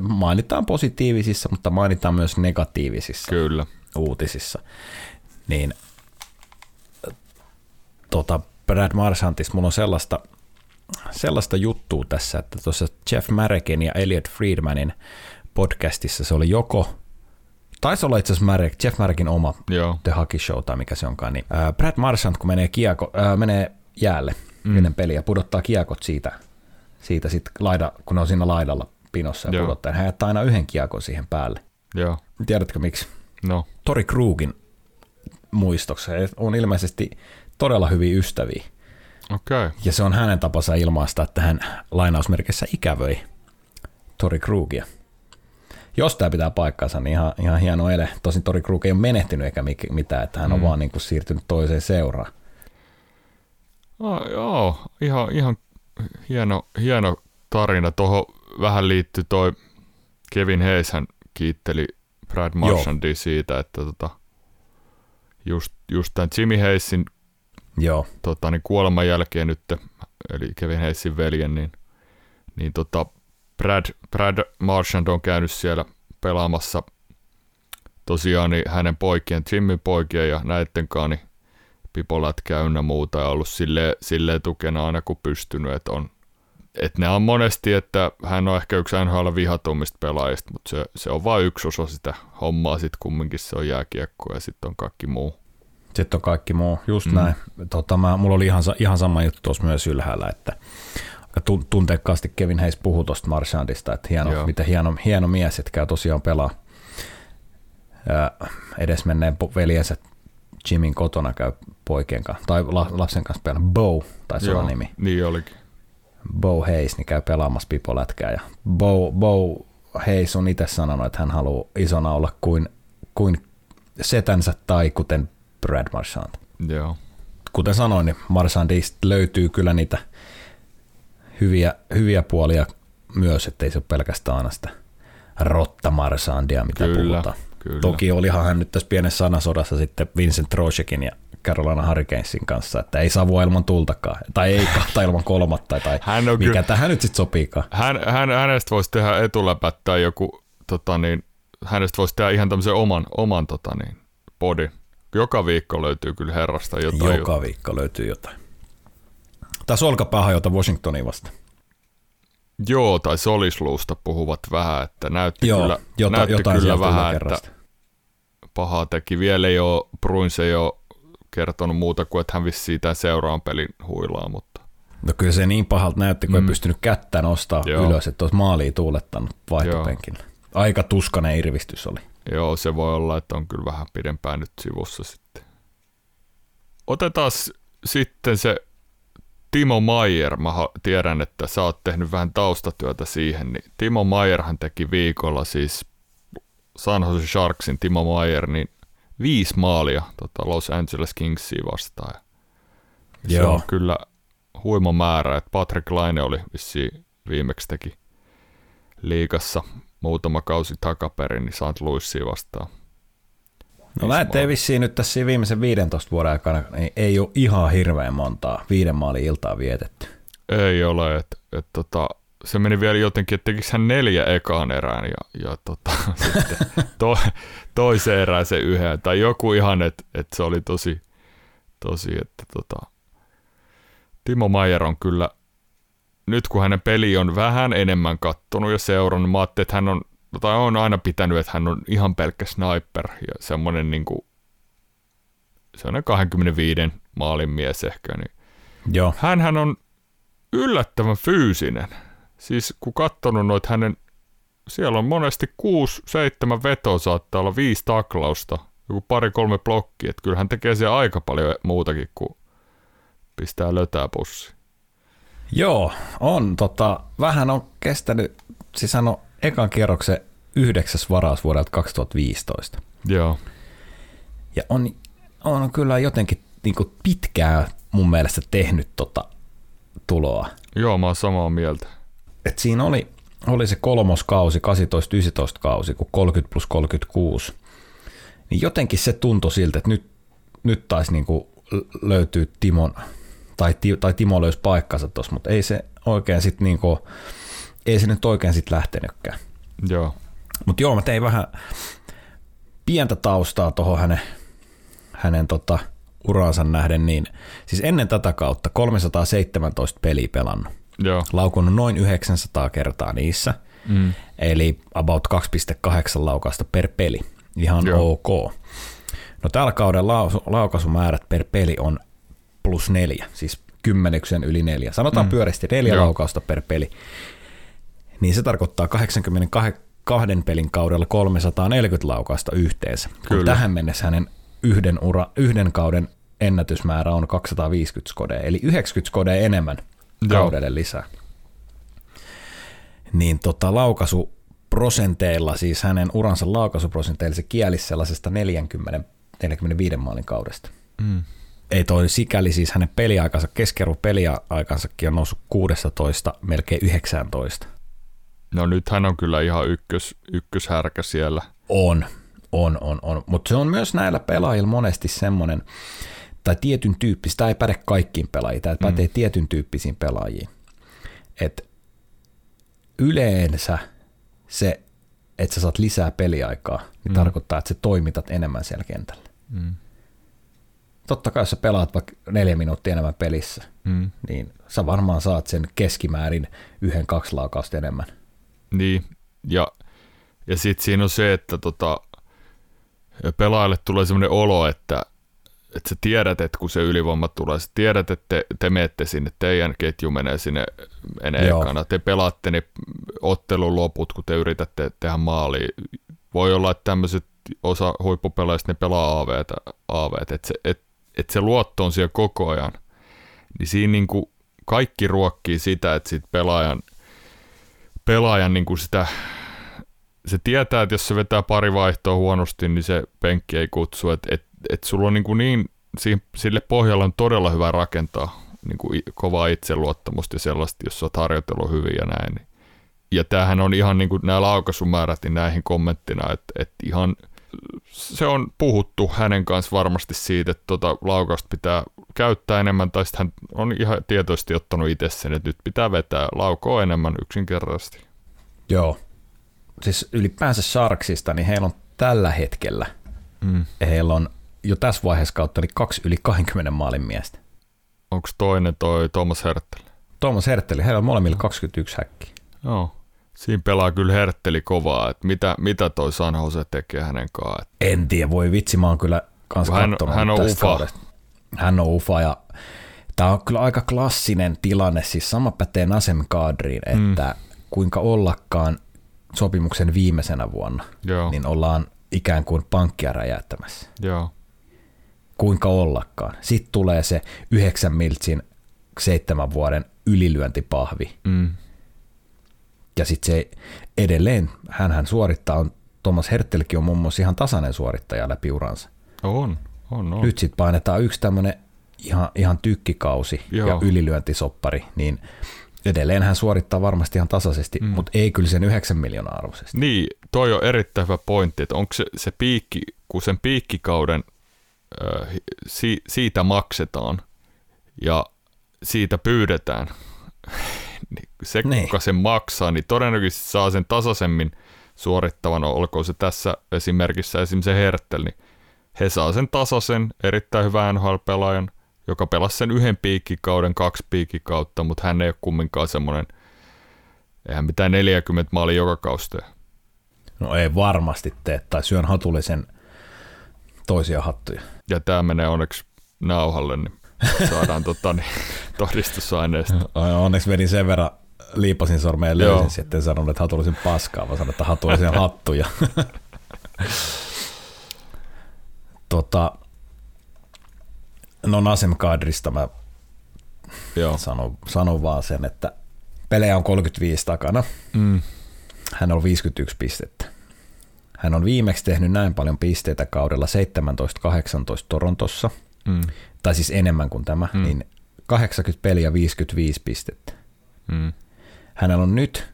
mainitaan positiivisissa, mutta mainitaan myös negatiivisissa kyllä. uutisissa, niin Brad Marchandista mulla on sellaista juttua tässä, että tuossa Jeff Marekin ja Elliot Friedmanin podcastissa se oli taisi olla itse asiassa Jeff Marekin oma The Hockey Show tai mikä se onkaan, niin Brad Marchand kun menee jäälle ennen peliä, pudottaa kiekot siitä sit kun ne on siinä laidalla pinossa ja pudottaa, hän jättää aina yhden kiekon siihen päälle. Joo. Tiedätkö miksi? No. Torey Krugin muistoksi, he on ilmeisesti todella hyviä ystäviä. Okay. Ja se on hänen tapansa ilmaista, että hän lainausmerkissä ikävöi Torey Krugia. Jos tämä pitää paikkansa, niin ihan hieno ele. Tosin Torey Krug ei ole menehtynyt eikä mitään, että hän on vaan niin kuin siirtynyt toiseen seuraan. Joo, ihan hieno tarina. Tuohon vähän liittyy toi Kevin Hayes, hän kiitteli Brad Marchandia siitä, että just tämän Jimmy Hayesin niin kuoleman jälkeen nyt, eli Kevin Hayesin veljen, niin Brad Marchand on käynyt siellä pelaamassa tosiaan niin hänen poikien, Jimmyn poikien ja näittenkaan niin pipolätkää ynnä muuta ja ollut silleen tukena aina kun pystynyt, että on. Et ne on monesti, että hän on ehkä yksi NHL vihatummista pelaajista, mutta se on vain yksi osa sitä hommaa, sitten kumminkin se on jääkiekko ja sitten on kaikki muu. Sitten on kaikki muu, just näin. Mulla oli ihan sama juttu tuossa myös ylhäällä, että tunteekkaasti Kevin Hayes puhui tuosta Marchandista, että hieno mies, että käy tosiaan pelaa. Edesmenneen veljensä Jimin kotona käy poikien kanssa, tai lapsen kanssa pelaa. Beau, taisi olla nimi. Niin olikin. Beau Hayes, niin käy pelaamassa pipolätkää. Ja Beau Hayes on itse sanonut, että hän haluaa isona olla kuin setänsä tai kuten Brad Marchand. Joo. Kuten sanoin, niin Marchandista löytyy kyllä niitä hyviä puolia myös, ettei se ole pelkästään aina sitä Rotta Marsandia, mitä puhutaan. Kyllä. Toki olihan hän nyt tässä pienessä sanasodassa sitten Vincent Trochekin ja Carolina Hurricanesin kanssa, että ei savua ilman tultakaan, tai ei kahta ilman kolmatta, tai mikä tähän nyt sitten sopiikaan. Hänestä voisi tehdä etuläpät tai joku, hänestä voisi tehdä ihan tämmöisen oman podin. Joka viikko löytyy kyllä herrasta jotain. Joka viikko löytyy jotain. Tässä olkapäähajota Washingtonia vasta. Joo, tai solisluusta puhuvat vähän, että näytti kyllä vähän, että pahaa teki. Vielä ei ole, Bruins ei ole kertonut muuta kuin, että hän vissiin tämän seuraan pelin huilaa, mutta... No kyllä se niin pahalta näytti, kun ei pystynyt kättä nostaa ylös, että olisi maaliin tuulettanut vaihtopenkillä. Aika tuskainen irvistys oli. Joo, se voi olla, että on kyllä vähän pidempään nyt sivussa sitten. Otetaan sitten se Timo Meier. Mä tiedän, että sä oot tehnyt vähän taustatyötä siihen. Niin Timo Meierhän teki viikolla siis San Jose Sharksin Timo Meier, niin 5 maalia Los Angeles Kingsia vastaan. Se on kyllä huima määrä, että Patrick Laine oli vissiin viimeksi teki liigassa muutama kausi takaperin, niin St. Louisia vastaan. No lähtee vissiin nyt tässä viimeisen 15 vuoden aikana, niin ei ole ihan hirveän montaa 5 maalin iltaa vietetty. Ei ole, se meni vielä jotenkin, että tekisi hän 4 ekaan erään ja sitten toiseen erään se yhden, tai joku ihan, että se oli tosi että Timo Meier on kyllä, nyt kun hänen peli on vähän enemmän kattonut ja seurannut, mä ajattelin, että hän on, tai on aina pitänyt, että hän on ihan pelkkä sniper ja semmoinen niinku, se on 25 maalin mies ehkä. Niin. Joo. Hänhän on yllättävän fyysinen. Siis kun katsonut noita hänen, siellä on monesti 6-7 vetoa, saattaa olla 5 taklausta, joku 2-3 blokkia. Että kyllä hän tekee siellä aika paljon muutakin kuin pistää lötää pussiin. Joo, on. Vähän on kestänyt, siis hän on ekan kierroksen 9. varaus vuodelta 2015. Joo. Ja on kyllä jotenkin niin kuin pitkään mun mielestä tehnyt tuloa. Joo, mä oon samaa mieltä. Et siinä oli se 3. kausi, 18-19 kausi, kun 30+36. Niin jotenkin se tuntui siltä, että nyt taisi niin kuin löytyy Timon... Tai Timo löysi paikkansa tuossa, mutta ei se nyt oikein lähtenytkään. Joo. Mutta joo, mä tein vähän pientä taustaa tuohon hänen uraansa nähden. Niin, siis ennen tätä kautta 317 peliä pelannut. Joo. Laukunut noin 900 kertaa niissä, eli about 2,8 laukausta per peli. Ihan joo. Ok. No tällä kauden laukaisumäärät per peli on +4, siis 10 yli 4. Sanotaan pyöreästi 4 laukausta per peli. Niin se tarkoittaa 82 pelin kaudella 340 laukausta yhteensä. Kun tähän mennessä hänen yhden kauden ennätysmäärä on 250 skodea, eli 90 skodea enemmän kaudelle lisää. Niin laukaisuprosenteilla, siis hänen uransa laukaisuprosenteilla se kielisi sellaisesta 40-45 maalin kaudesta. Mm. Ei toi sikäli, siis hänen peliaikansa, keskiarvopeliaikansakin on noussut 16 melkein 19. No nyt hän on kyllä ihan ykköshärkä siellä. On. Mutta se on myös näillä pelaajilla monesti semmoinen, tai tietyn tyyppistä, tämä ei päde kaikkiin pelaajiin, tämä pätee tietyn tyyppisiin pelaajiin. Et yleensä se, että sä saat lisää peliaikaa, niin tarkoittaa, että sä toimitat enemmän siellä kentällä. Mm. Totta kai, jos sä pelaat vaikka 4 minuuttia enemmän pelissä, niin sä varmaan saat sen keskimäärin 1-2 laukausta enemmän. Niin, ja sitten siinä on se, että pelaajalle tulee sellainen olo, että sä tiedät, että kun se ylivoima tulee, sä tiedät, että te menette sinne, teidän ketju menee sinne ekana, te pelaatte ne ottelun loput, kun te yritätte tehdä maaliin. Voi olla, että tämmöiset osa huippupelaajista ne pelaa AV:tä, että se luotto on siellä koko ajan, niin siinä niinku kaikki ruokkii sitä, että sit pelaajan niinku sitä, se tietää, että jos se vetää pari vaihtoa huonosti, niin se penkki ei kutsu, että sulla on niinku niin, sille pohjalla on todella hyvä rakentaa niin kuin kovaa itseluottamusta ja sellaista, jos olet harjoitellut hyvin ja näin. Ja tämähän on ihan niin kuin nämä laukaisumäärät niin näihin kommenttina, että ihan se on puhuttu hänen kanssa varmasti siitä, että laukausta pitää käyttää enemmän, tai sitten hän on ihan tietoisesti ottanut itse sen, että nyt pitää vetää laukoa enemmän yksinkertaisesti. Joo, siis ylipäänsä Sharksista, niin heillä on tällä hetkellä, heillä on jo tässä vaiheessa kautta niin 2 yli 20 maalin miestä. Onko toinen toi Thomas Hertl? Thomas Hertl, heillä on molemmilla 21 häkkiä. Joo. Siinä pelaa kyllä Hertteli kovaa, että mitä toi San Jose tekee hänen kanssaan. En tiedä, voi vitsi, mä oon kyllä kans kattonut tästä kaudesta. Hän on ufa ja tää on kyllä aika klassinen tilanne, siis sama pätee Nazem Kadriin, että kuinka ollakaan sopimuksen viimeisenä vuonna, joo, niin ollaan ikään kuin pankkia räjäyttämässä. Joo. Kuinka ollakaan. Sitten tulee se 9 miltsin 7 vuoden ylilyöntipahvi. Mm. Ja sitten se edelleen, hänhän suorittaa, on, Thomas Herttelkin on muun muassa ihan tasainen suorittaja läpi uransa. On. Nyt sitten painetaan yksi tämmöinen ihan tykkikausi, joo, ja ylilyöntisoppari, niin edelleen hän suorittaa varmasti ihan tasaisesti, mutta ei kyllä sen 9 miljoonaa arvoisesti. Niin, toi on erittäin hyvä pointti, että onko se piikki, kun sen piikkikauden siitä maksetaan ja siitä pyydetään, se, kuka sen maksaa, niin todennäköisesti saa sen tasaisemmin suorittavan, olkoon se tässä esimerkissä esimerkiksi se Hertl, niin he saa sen tasaisen, erittäin hyvän NHL-pelaajan, joka pelasi sen 1 piikkikauden, 2 piikkikautta, mutta hän ei ole kumminkaan semmoinen, eihän mitään 40 maali joka kausteen. No ei varmasti tee, tai syön hatullisen toisia hattuja. Ja tämä menee onneksi nauhalle, niin saadaan todistusaineista. Onneksi vedin sen verran, liipasin sormeen löysin, etten sanonut, että hatullisen paskaa, vaan sanon, että hatullisen hattuja. No Nazem Kadrista mä sanon vaan sen, että pelejä on 35 takana. Mm. Hän on 51 pistettä. Hän on viimeksi tehnyt näin paljon pisteitä kaudella 17-18 Torontossa. Tai siis enemmän kuin tämä, niin 80 peliä 55 pistettä. Hänellä on nyt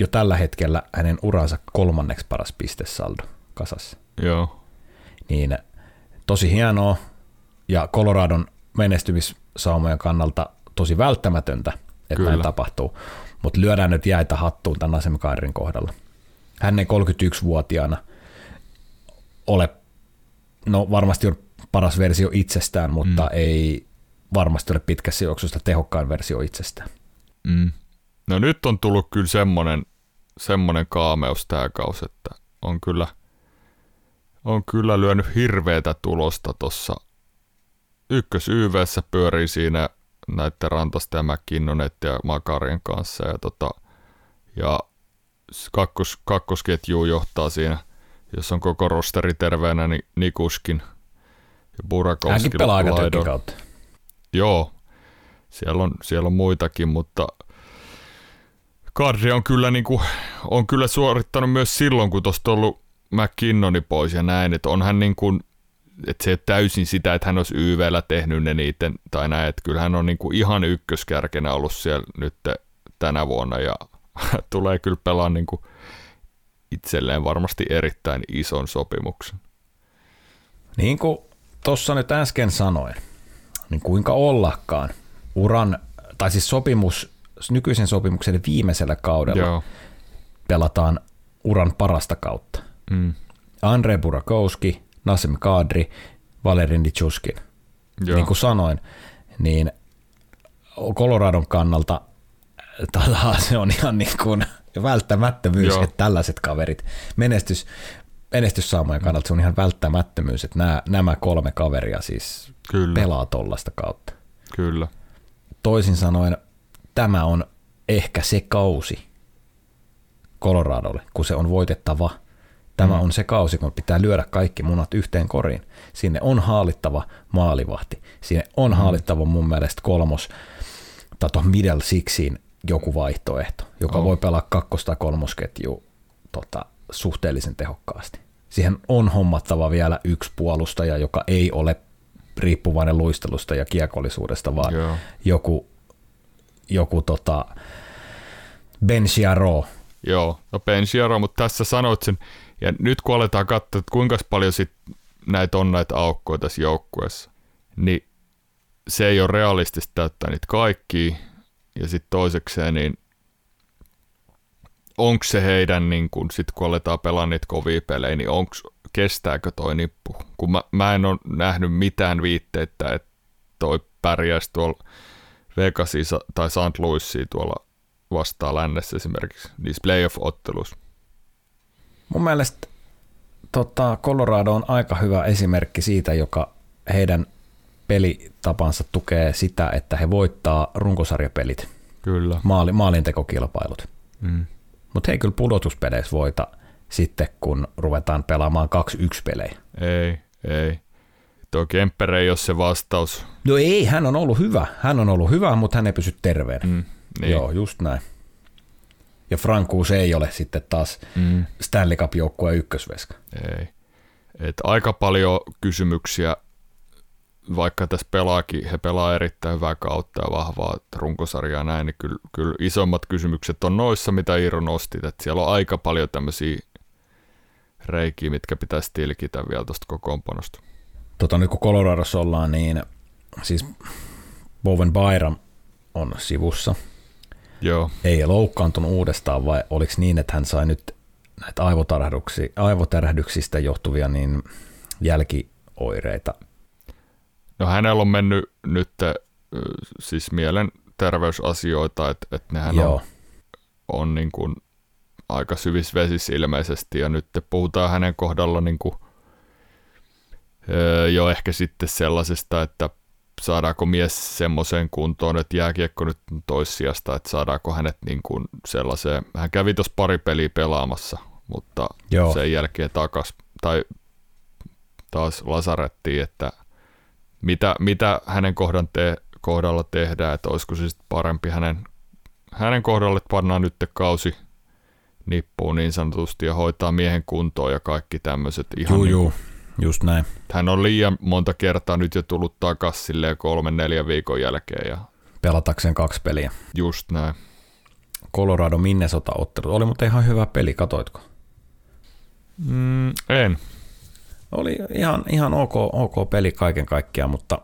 jo tällä hetkellä hänen uransa 3. paras pistesaldo kasassa. Joo. Niin tosi hienoa ja Coloradon menestymissaumojen kannalta tosi välttämätöntä, että kyllä näin tapahtuu. Mutta lyödään nyt jäitä hattuun tämän Nazem Kadrin kohdalla. Hän ei 31-vuotiaana ole, no varmasti on paras versio itsestään, mutta ei varmasti ole pitkässä juoksusta tehokkain versio itsestään. No nyt on tullut kyllä semmoinen kaameus tämä kaus, että on kyllä lyönyt hirveätä tulosta tuossa. 1 YV:ssä pyörii siinä näiden Rantasten ja McKinnonet ja Makarien kanssa ja kakkosketjuun johtaa siinä, jos on koko rosteri terveenä, niin Nikuskin ja Burakovski. Hänkin pelaa aika tykin kautta. Joo, siellä on muitakin, mutta Kadri on kyllä, suorittanut myös silloin, kun tuosta on ollut McKinnoni pois ja näin, että onhan niin kuin, että se ei ole täysin sitä, että hän olisi YV:llä tehnyt ne niiden, tai näin, että kyllä hän on niin kuin ihan ykköskärkenä ollut siellä nyt tänä vuonna ja tulee kyllä pelaa niin kuin itselleen varmasti erittäin ison sopimuksen. Niin kuin tuossa nyt äsken sanoin, niin kuinka ollakaan uran, tai siis nykyisen sopimuksen viimeisellä kaudella, joo, pelataan uran parasta kautta. Andrei Burakovski, Nazem Kadri, Valeri Nichushkin. Joo. Niin kuin sanoin, niin Coloradon kannalta se on ihan niin kuin välttämättömyys, joo, että tällaiset kaverit, menestyssaamojen kannalta se on ihan välttämättömyys, että nämä 3 kaveria siis, kyllä, pelaa tollaista kautta. Kyllä. Toisin sanoen tämä on ehkä se kausi Coloradolle, kun se on voitettava. Tämä on se kausi, kun pitää lyödä kaikki munat yhteen koriin. Sinne on haalittava maalivahti. Sinne on haalittava mun mielestä 3 middle sixiin joku vaihtoehto, joka voi pelaa 2- tai 3-ketjua suhteellisen tehokkaasti. Siihen on hommattava vielä 1 puolustaja, joka ei ole riippuvainen luistelusta ja kiekollisuudesta, vaan joo, joku Ben Chiaro. Joo, no Ben Chiaro, mutta tässä sanoit sen, ja nyt kun aletaan katsoa, että kuinka paljon sit näitä on näitä aukkoja tässä joukkueessa, niin se ei ole realistista täyttää niitä kaikkia, ja sitten toisekseen, niin onko se heidän, niin kun, sit kun aletaan pelaa niitä kovia pelejä, niin kestääkö toi nippu? Kun mä en ole nähnyt mitään viitteitä, että toi pärjäisi tuolla Vegasia tai St. Louisia tuolla vastaan lännessä esimerkiksi, niissä playoff-otteluissa. Mun mielestä Colorado on aika hyvä esimerkki siitä, joka heidän pelitapansa tukee sitä, että he voittaa runkosarjapelit, kyllä, maalintekokilpailut. Mm. Mutta he ei kyllä pudotuspeleissä voita sitten, kun ruvetaan pelaamaan 2-1-pelejä. Ei. Tuo Kemper ei ole se vastaus. No ei, hän on ollut hyvä, mutta hän ei pysy terveenä. Mm, niin. Joo, just näin. Ja Frankuus ei ole sitten taas Stanley Cup-joukkueen ykkösveska. Ei. Et aika paljon kysymyksiä, vaikka tässä pelaakin, he pelaa erittäin hyvää kautta ja vahvaa runkosarjaa näin, niin kyllä isommat kysymykset on noissa, mitä Iiro nostit. Et siellä on aika paljon tämmöisiä reikiä, mitkä pitäisi tilkitä vielä tuosta kokoonpanosta. Nyt kun Coloradossa ollaan, niin siis Bowen Byram on sivussa. Joo. Ei loukkaantunut uudestaan, vai oliko niin, että hän sai nyt näitä aivotärähdyksistä johtuvia niin jälkioireita? No hänellä on mennyt nyt siis mielenterveysasioita, että nehän on niin kuin aika syvissä vesissä ilmeisesti, ja nyt puhutaan hänen kohdalla niin kuin jo ehkä sitten sellaisesta, että saadaanko mies semmoiseen kuntoon, että jääkiekko nyt on toissijasta, että saadaanko hänet niin kuin sellaiseen. Hän kävi tuossa pari peliä pelaamassa, mutta sen jälkeen taas lasarettiin, että mitä hänen kohdalla tehdään, että olisiko se sitten parempi hänen kohdalle, että pannaan nyt kausi nippuun niin sanotusti ja hoitaa miehen kuntoon ja kaikki tämmöiset ihan. Juu. Just näin. Hän on liian monta kertaa nyt jo tullut takaisin silleen 3-4 viikon jälkeen. Ja pelatakseen 2 peliä. Just näin. Colorado Minnesota-ottelu. Oli muuten ihan hyvä peli, katoitko? En. Oli ihan ok peli kaiken kaikkiaan, mutta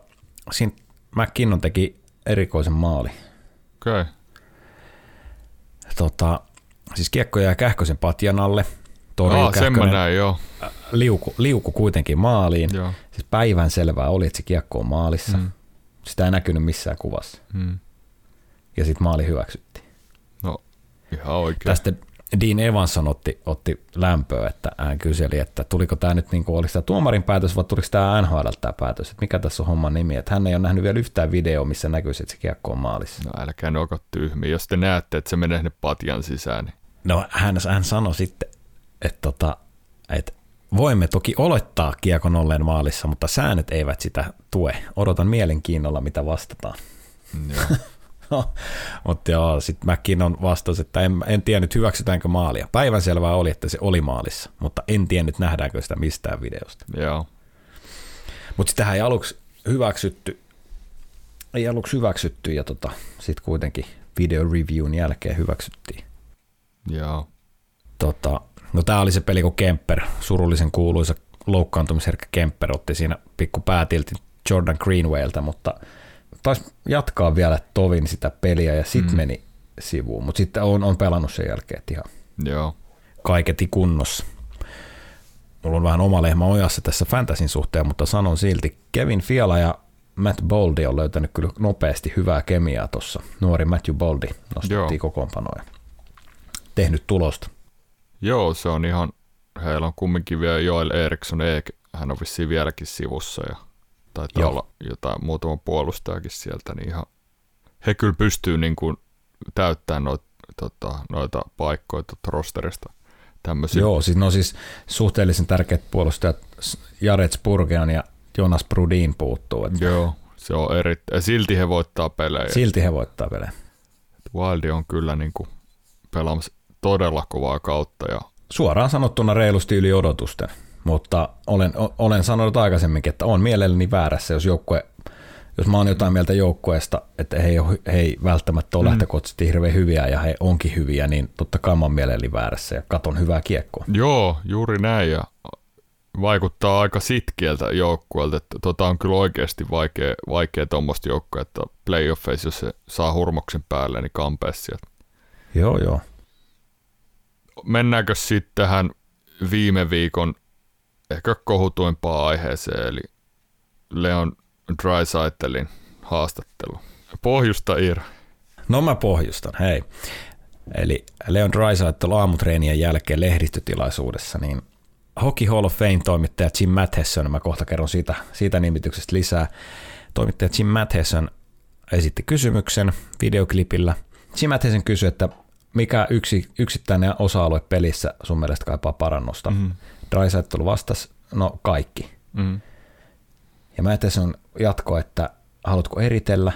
McKinnon teki erikoisen maali. Okei. Okay. Siis kiekko jää Kähkösen patjan alle. Sen mä näin, joo. Liuku kuitenkin maaliin. Joo. Siis päivänselvää oli, että se kiekko on maalissa. Mm. Sitä ei näkynyt missään kuvassa. Mm. Ja sitten maali hyväksyttiin. No, ihan oikein. Tästä Dean Evanson otti lämpöä, että hän kyseli, että tuliko tämä nyt, niin kuin, oliko tämä tuomarin päätös vai tuliko tämä NHL tämä päätös? Että mikä tässä on homman nimi? Että hän ei ole nähnyt vielä yhtään videoa, missä näkyisi, että se kiekko on maalissa. No älkää ne olko tyhmiä, jos te näette, että se menee ne patjan sisään. Niin. No hän sanoi sitten, että voimme toki olettaa kiekon olleen maalissa, mutta säännöt eivät sitä tue. Odotan mielenkiinnolla, mitä vastataan. Mutta joo, sitten McKinnon vastasi, että en tiennyt hyväksytäänkö maalia. Päivänselvää oli, että se oli maalissa, mutta en tiennyt nähdäänkö sitä mistään videosta. Mutta sitähän ei aluksi hyväksytty, ja sitten kuitenkin video reviewin jälkeen hyväksyttiin. Joo. No tämä oli se peli, kun Kemper, surullisen kuuluisa loukkaantumisherkkä Kemper, otti siinä pikku päätiltin Jordan Greenwayltä, mutta taisi jatkaa vielä tovin sitä peliä ja sitten meni sivuun, mutta sitten on pelannut sen jälkeen, että ihan kaiketi kunnossa. Mulla on vähän oma lehmä ojassa tässä fantasyn suhteen, mutta sanon silti, Kevin Fiala ja Matt Boldy on löytänyt kyllä nopeasti hyvää kemiaa tuossa. Nuori Matthew Boldy nostettiin kokoonpanoja. Tehnyt tulosta. Joo, se on ihan, heillä on kumminkin vielä Joel Eriksson, hän on vissiin vieläkin sivussa ja taitaa olla jotain muutama puolustajakin sieltä, niin ihan he kyllä pystyy niin kuin täyttämään noita paikkoja rosterista. Tämmöisiä. Joo, siis no siis suhteellisen tärkeät puolustajat Jared Spurgeon ja Jonas Brodin puuttuu. Että. Joo, se on erittäin, silti he voittaa pelejä. Wildi on kyllä niin kuin pelaamassa todella kovaa kautta. Ja suoraan sanottuna reilusti yli odotusten. Mutta olen sanonut aikaisemminkin, että olen mielelläni väärässä, jos mä oon jotain mieltä joukkueesta, että he ei välttämättä ole lähtökohtaisesti hirveän hyviä ja he onkin hyviä, niin totta kai mä oon mielelläni väärässä ja katon hyvää kiekkoa. Joo, juuri näin ja vaikuttaa aika sitkieltä joukkueelta. Tota on kyllä oikeasti vaikea tuommoista joukkoa, että playoffeissa, jos se saa hurmoksen päälle, niin kampea sieltä. Joo, joo. Mennäänkö sitten tähän viime viikon ehkä kohutuimpaan aiheeseen, eli Leon Draisaitlin haastattelu. Pohjusta, Iiro. No mä pohjustan, hei. Eli Leon Draisaitl aamutreenien jälkeen lehdistötilaisuudessa, niin Hockey Hall of Fame -toimittaja Jim Matheson, mä kohta kerron siitä nimityksestä lisää, toimittaja Jim Matheson esitti kysymyksen videoklipillä. Jim Matheson kysyi, että mikä yksittäinen osa-alue pelissä sun mielestä kaipaa parannusta? Mm-hmm. Draisaitl vastasi, no kaikki. Mm-hmm. Ja Matheson jatkoi, että haluatko eritellä,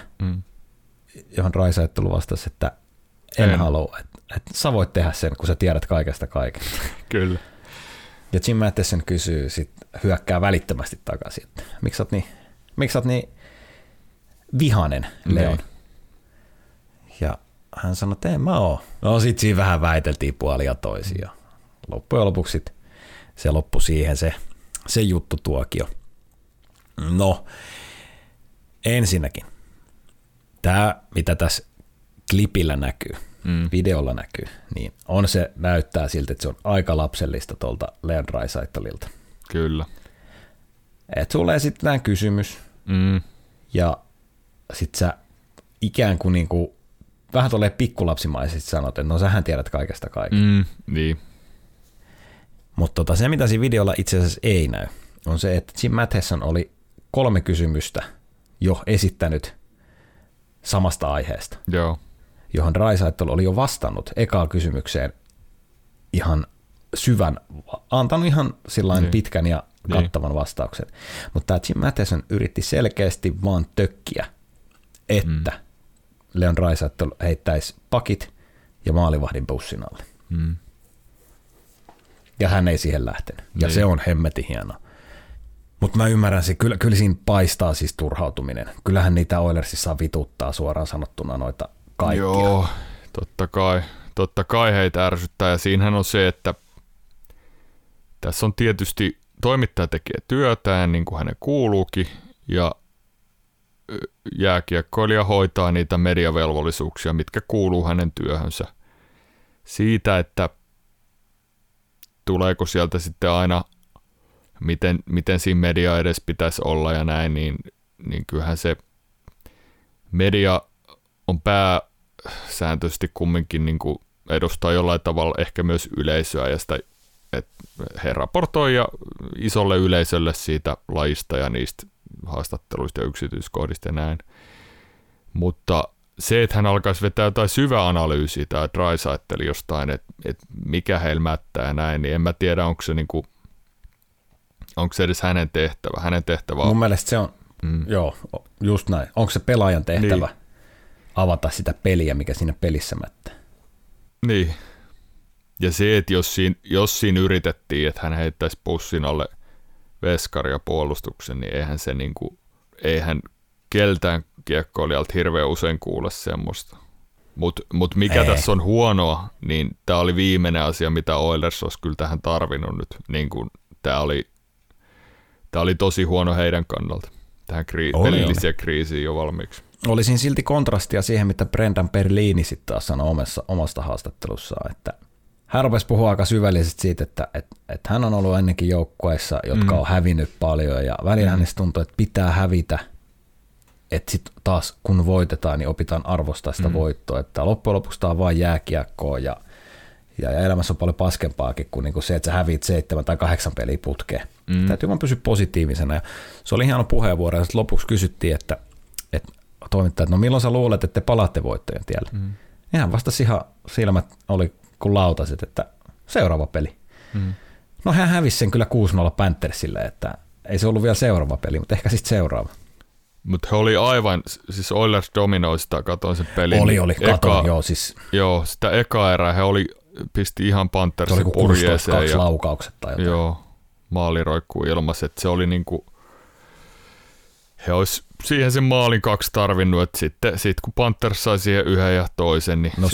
johon Draisaitl vastasi, että en halua, että sä voit tehdä sen, kun sä tiedät kaikesta kaiken. Kyllä. Ja Jim Matheson kysyy, sit hyökkää välittömästi takaisin, että miksi sä oot niin vihanen, Leon? Nein. Ja hän sanoi, että en mä oo. No sit siinä vähän väiteltiin puolia ja toisia. Loppujen lopuksi sit se loppui siihen se juttu tuokio. No, ensinnäkin. Tämä, mitä tässä klipillä näkyy, videolla näkyy, niin on se, näyttää siltä, että se on aika lapsellista tuolta Leon Draisaitlilta. Kyllä. Että sulle esitetään kysymys, ja sit sä ikään kuin niinku, vähän tolleen pikkulapsimaisesti sanot, että no sähän tiedät kaikesta kaiken. Niin. Mutta se, mitä siinä videolla itse asiassa ei näy, on se, että Jim Matheson oli 3 kysymystä jo esittänyt samasta aiheesta. Joo. Johon Draisaitl oli jo vastannut ekaan kysymykseen ihan syvän, antanut ihan sillain pitkän ja kattavan vastauksen. Mutta Jim Matheson yritti selkeästi vaan tökkiä, että Leon Draisaitl heittäisi pakit ja maalivahdin bussin alle. Ja hän ei siihen lähtenyt. Ja se on hemmetin hienoa. Mutta mä ymmärrän, kyllä siinä paistaa siis turhautuminen. Kyllähän niitä Oilersissa vituttaa suoraan sanottuna noita kaikkia. Joo, totta kai heitä ärsyttää. Ja siinähän on se, että tässä on tietysti toimittaja tekee työtään, niin kuin hänen kuuluukin, ja jääkiekkoilija hoitaa niitä mediavelvollisuuksia, mitkä kuuluu hänen työhönsä. Siitä, että tuleeko sieltä sitten aina miten siinä media edes pitäisi olla ja näin, niin kyllähän se media on pääsääntöisesti kumminkin niin kuin edustaa jollain tavalla ehkä myös yleisöä ja sitä, että he raportoi ja isolle yleisölle siitä lajista ja niistä haastatteluista ja yksityiskohdista ja näin. Mutta se, että hän alkaisi vetää jotain syvää analyysiä tai Draisaitlin jostain, että mikä helmättää ja näin, niin en mä tiedä, onko se niin kuin onko se edes hänen tehtävä? Hänen tehtävä on... Mun mielestä se on, joo, just näin. Onko se pelaajan tehtävä avata sitä peliä, mikä siinä pelissä mättää? Niin. Ja se, että jos siinä yritettiin, että hän heittäisi pussin alle veskaria puolustuksen, niin eihän keltään kiekkoilijalta hirveän usein kuule semmoista. Mut mikä tässä on huonoa, niin tämä oli viimeinen asia, mitä Oilers olisi kyllä tähän tarvinnut nyt, niin kuin Tämä oli tosi huono heidän kannalta, tähän pelilliseen kriisiin jo valmiiksi. Oli siinä silti kontrastia siihen, mitä Brendan Berliini sitten taas sanoi omasta haastattelussaan, että hän rupesi puhua aika syvällisesti siitä, että hän on ollut ennenkin joukkueissa, jotka on hävinnyt paljon ja välillä hänestä tuntuu, että pitää hävitä, että sitten taas kun voitetaan, niin opitaan arvostaa sitä voittoa, että loppujen lopuksi tämä on vain jääkiekkoa ja elämässä on paljon paskempaakin kuin niinku se, että sä häviit 7 tai 8 peliä putkeen. Täytyy vaan pysyä positiivisena. Ja se oli hieno puheenvuoro, ja lopuksi kysyttiin, että toimittajat, no milloin sä luulet, että te palaatte voittojen tielle? Ja hän vastasi ihan, silmät oli kuin lautaset, että seuraava peli. No hän hävisi sen kyllä 6-0 Pantherssille, että ei se ollut vielä seuraava peli, mutta ehkä sitten seuraava. Mutta he oli aivan, siis Oilers dominoi sitä, katsoin sen pelin. Oli, katsoin, joo siis. Joo, sitä ekaa erää he pisti ihan Panthersin purjeeseen. Se oli kuin 16-2 laukaukset tai jotain. Joo, maali roikkuu ilmassa, että se oli niinku, he olisi siihen sen maalin kaksi tarvinnut, että sitten sit kun Panthers sai siihen yhden ja toisen, niin no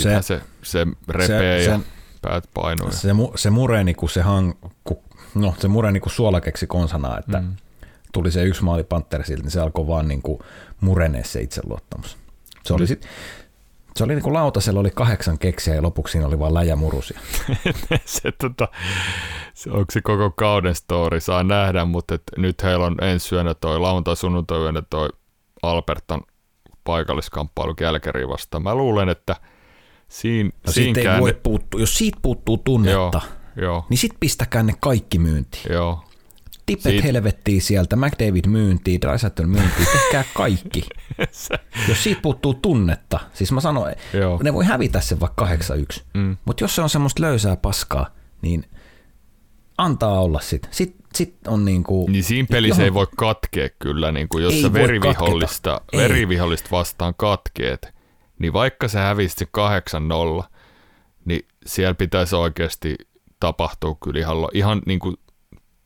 se repee ja päät painuu. Se mureni, kun se mureni, kun suola keksi konsanaa, että tuli se yksi maali Panthersilta, niin se alkoi vaan niinku murenee se itseluottamus. Se oli sitten... Se oli niin kuin lautasella oli 8 keksiä ja lopuksi siinä oli vaan läjämurusia. Onko se koko kauden story? Saa nähdä, mutta nyt heillä on ensi yönä toi lauantai-sunnuntai yönä toi Albertan paikalliskamppailu Kälkäriä vastaan. Mä luulen, että siitä ei voi puuttua. Jos siitä puuttuu tunnetta, joo. Niin sit pistäkää ne kaikki myyntiin. Joo. Tippet helvettiin sieltä, McDavid myyntiin, Draisaitl myyntiin, tehkää kaikki. Jos siitä puuttuu tunnetta, siis mä sanon, joo. Ne voi hävitä sen vaikka 8-1, mutta jos se on semmoista löysää paskaa, niin antaa olla sit. Sit on niinku, niin siinä pelissä ei voi katkea kyllä, niinku, jos sä verivihollista vastaan katkeet, niin vaikka sä hävisit sen 8-0, niin siellä pitäisi oikeasti tapahtua kyllä ihan niinku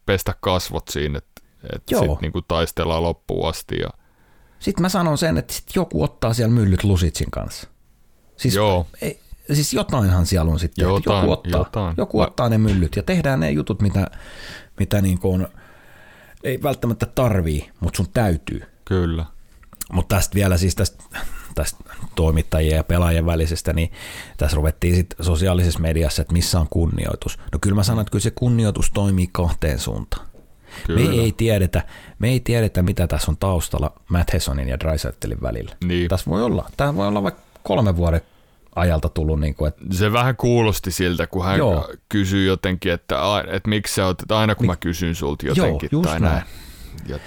pestä kasvot siinä, että sitten niinku taistellaan loppuun asti. Ja... Sitten mä sanon sen, että sit joku ottaa siellä myllyt Lusitsin kanssa. Siis, siis jotainhan siellä on sitten. Joku ottaa ne myllyt ja tehdään ne jutut, mitä niinku on, ei välttämättä tarvii, mutta sun täytyy. Kyllä. Mutta tästä vielä siis tästä toimittajien ja pelaajien välisestä, niin tässä ruvettiin sitten sosiaalisessa mediassa, että missä on kunnioitus. No kyllä mä sanon, että kyllä se kunnioitus toimii kahteen suuntaan. Kyllä. Me ei tiedetä, mitä tässä on taustalla Mathesonin ja Draisaitlin välillä. Niin. Tämä voi olla vaikka 3 vuoden ajalta tullut. Niin kuin, että... Se vähän kuulosti siltä, kun hän kysyy jotenkin, että miksi sä oot, aina kun mä kysyn sulta jotenkin. Joo, tai näin. Ja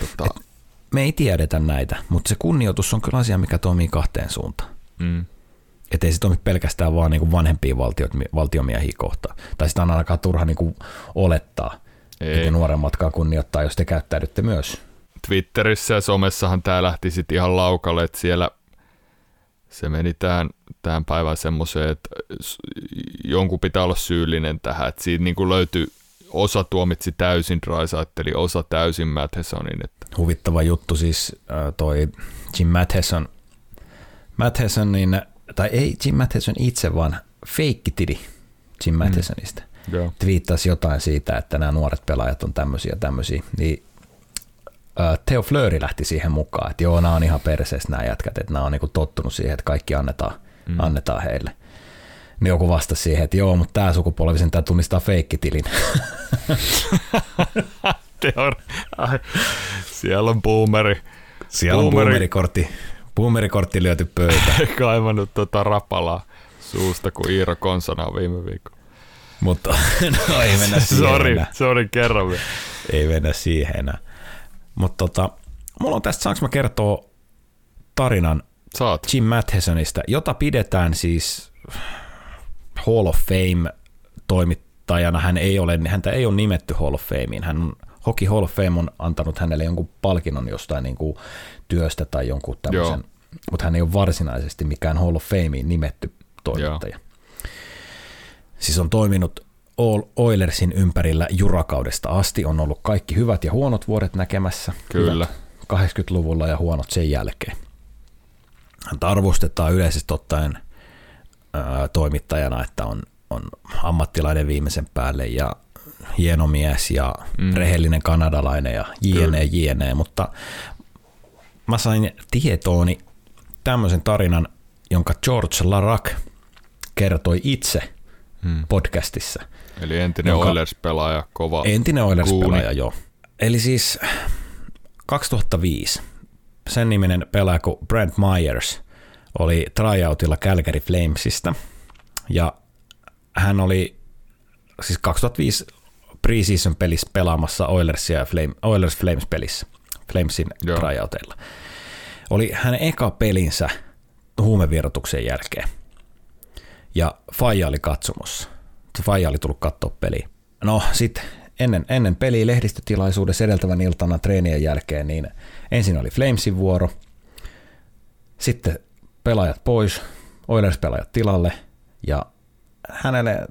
me ei tiedetä näitä, mutta se kunnioitus on kyllä asia, mikä toimii kahteen suuntaan. Että ei se toimi pelkästään vaan niinku vanhempia valtiomiehiä kohtaan. Tai sitä on ainakaan turha niinku olettaa, että nuoren matkaa kunnioittaa, jos te käyttäydytte myös. Twitterissä ja somessahan tämä lähti sitten ihan laukalle, että siellä se meni tähän päivään semmoiseen, että jonkun pitää olla syyllinen tähän. Että siitä niinku löytyy, osa tuomitsi täysin Draisaitlin, osa täysin Mathesonin, että huvittava juttu siis toi Jim Mathesonin, tai ei Jim Matheson itse, vaan feikkitili Jim Mathesonista. Twiittasi jotain siitä, että nämä nuoret pelaajat on tämmöisiä ja tämmöisiä. Niin, Theo Fleury lähti siihen mukaan, että joo, nämä on ihan perseessä nämä jätkät, että nämä on niinku tottunut siihen, että kaikki annetaan heille. Niin joku vastasi siihen, että joo, mutta tämä sukupolvi sen tunnistaa feikkitilin. Siellä on boomeri. Siellä on boomerikortti. Boomerikortti lyöty pöytään. Kaivannut rapalaa suusta, kun Iiro konsanaa viime viikolla. Mutta no ei mennä siihen. Sori, kerran vielä. Ei mennä siihen enää. Mutta mulla on tästä, saanko mä kertoa tarinan Jim Mathesonista, jota pidetään siis Hall of Fame toimittajana. Häntä ei ole nimetty Hall of Fameen. Hockey Hall of Fame on antanut hänelle jonkun palkinnon jostain niin kuin työstä tai jonkun tämmöisen, mutta hän ei ole varsinaisesti mikään Hall of Fameen nimetty toimittaja. Joo. Siis on toiminut Oilersin ympärillä jurakaudesta asti, on ollut kaikki hyvät ja huonot vuodet näkemässä. Kyllä. 80-luvulla ja huonot sen jälkeen. Häntä arvostetaan yleisesti ottaen toimittajana, että on ammattilainen viimeisen päälle ja hieno mies ja rehellinen kanadalainen ja jne, mutta mä sain tietooni tämmöisen tarinan, jonka George Laraque kertoi itse podcastissa. Eli entinen Oilers-pelaaja, kova entinen Oilers-pelaaja, joo. Eli siis 2005 sen niminen pelaaja kuin Brent Myers oli tryoutilla Calgary Flamesista ja hän oli siis 2005 preseason pelissä pelaamassa Oilersia ja Oilers Flames pelissä, Flamesin tryouteilla. Oli hänen eka pelinsä huumevierotuksen jälkeen. Ja faija oli katsomossa. Faija oli tullut katsoa peliä. No sitten ennen peliä lehdistötilaisuudessa edeltävän iltana treenien jälkeen, niin ensin oli Flamesin vuoro, sitten pelaajat pois, Oilers-pelaajat tilalle ja hänelle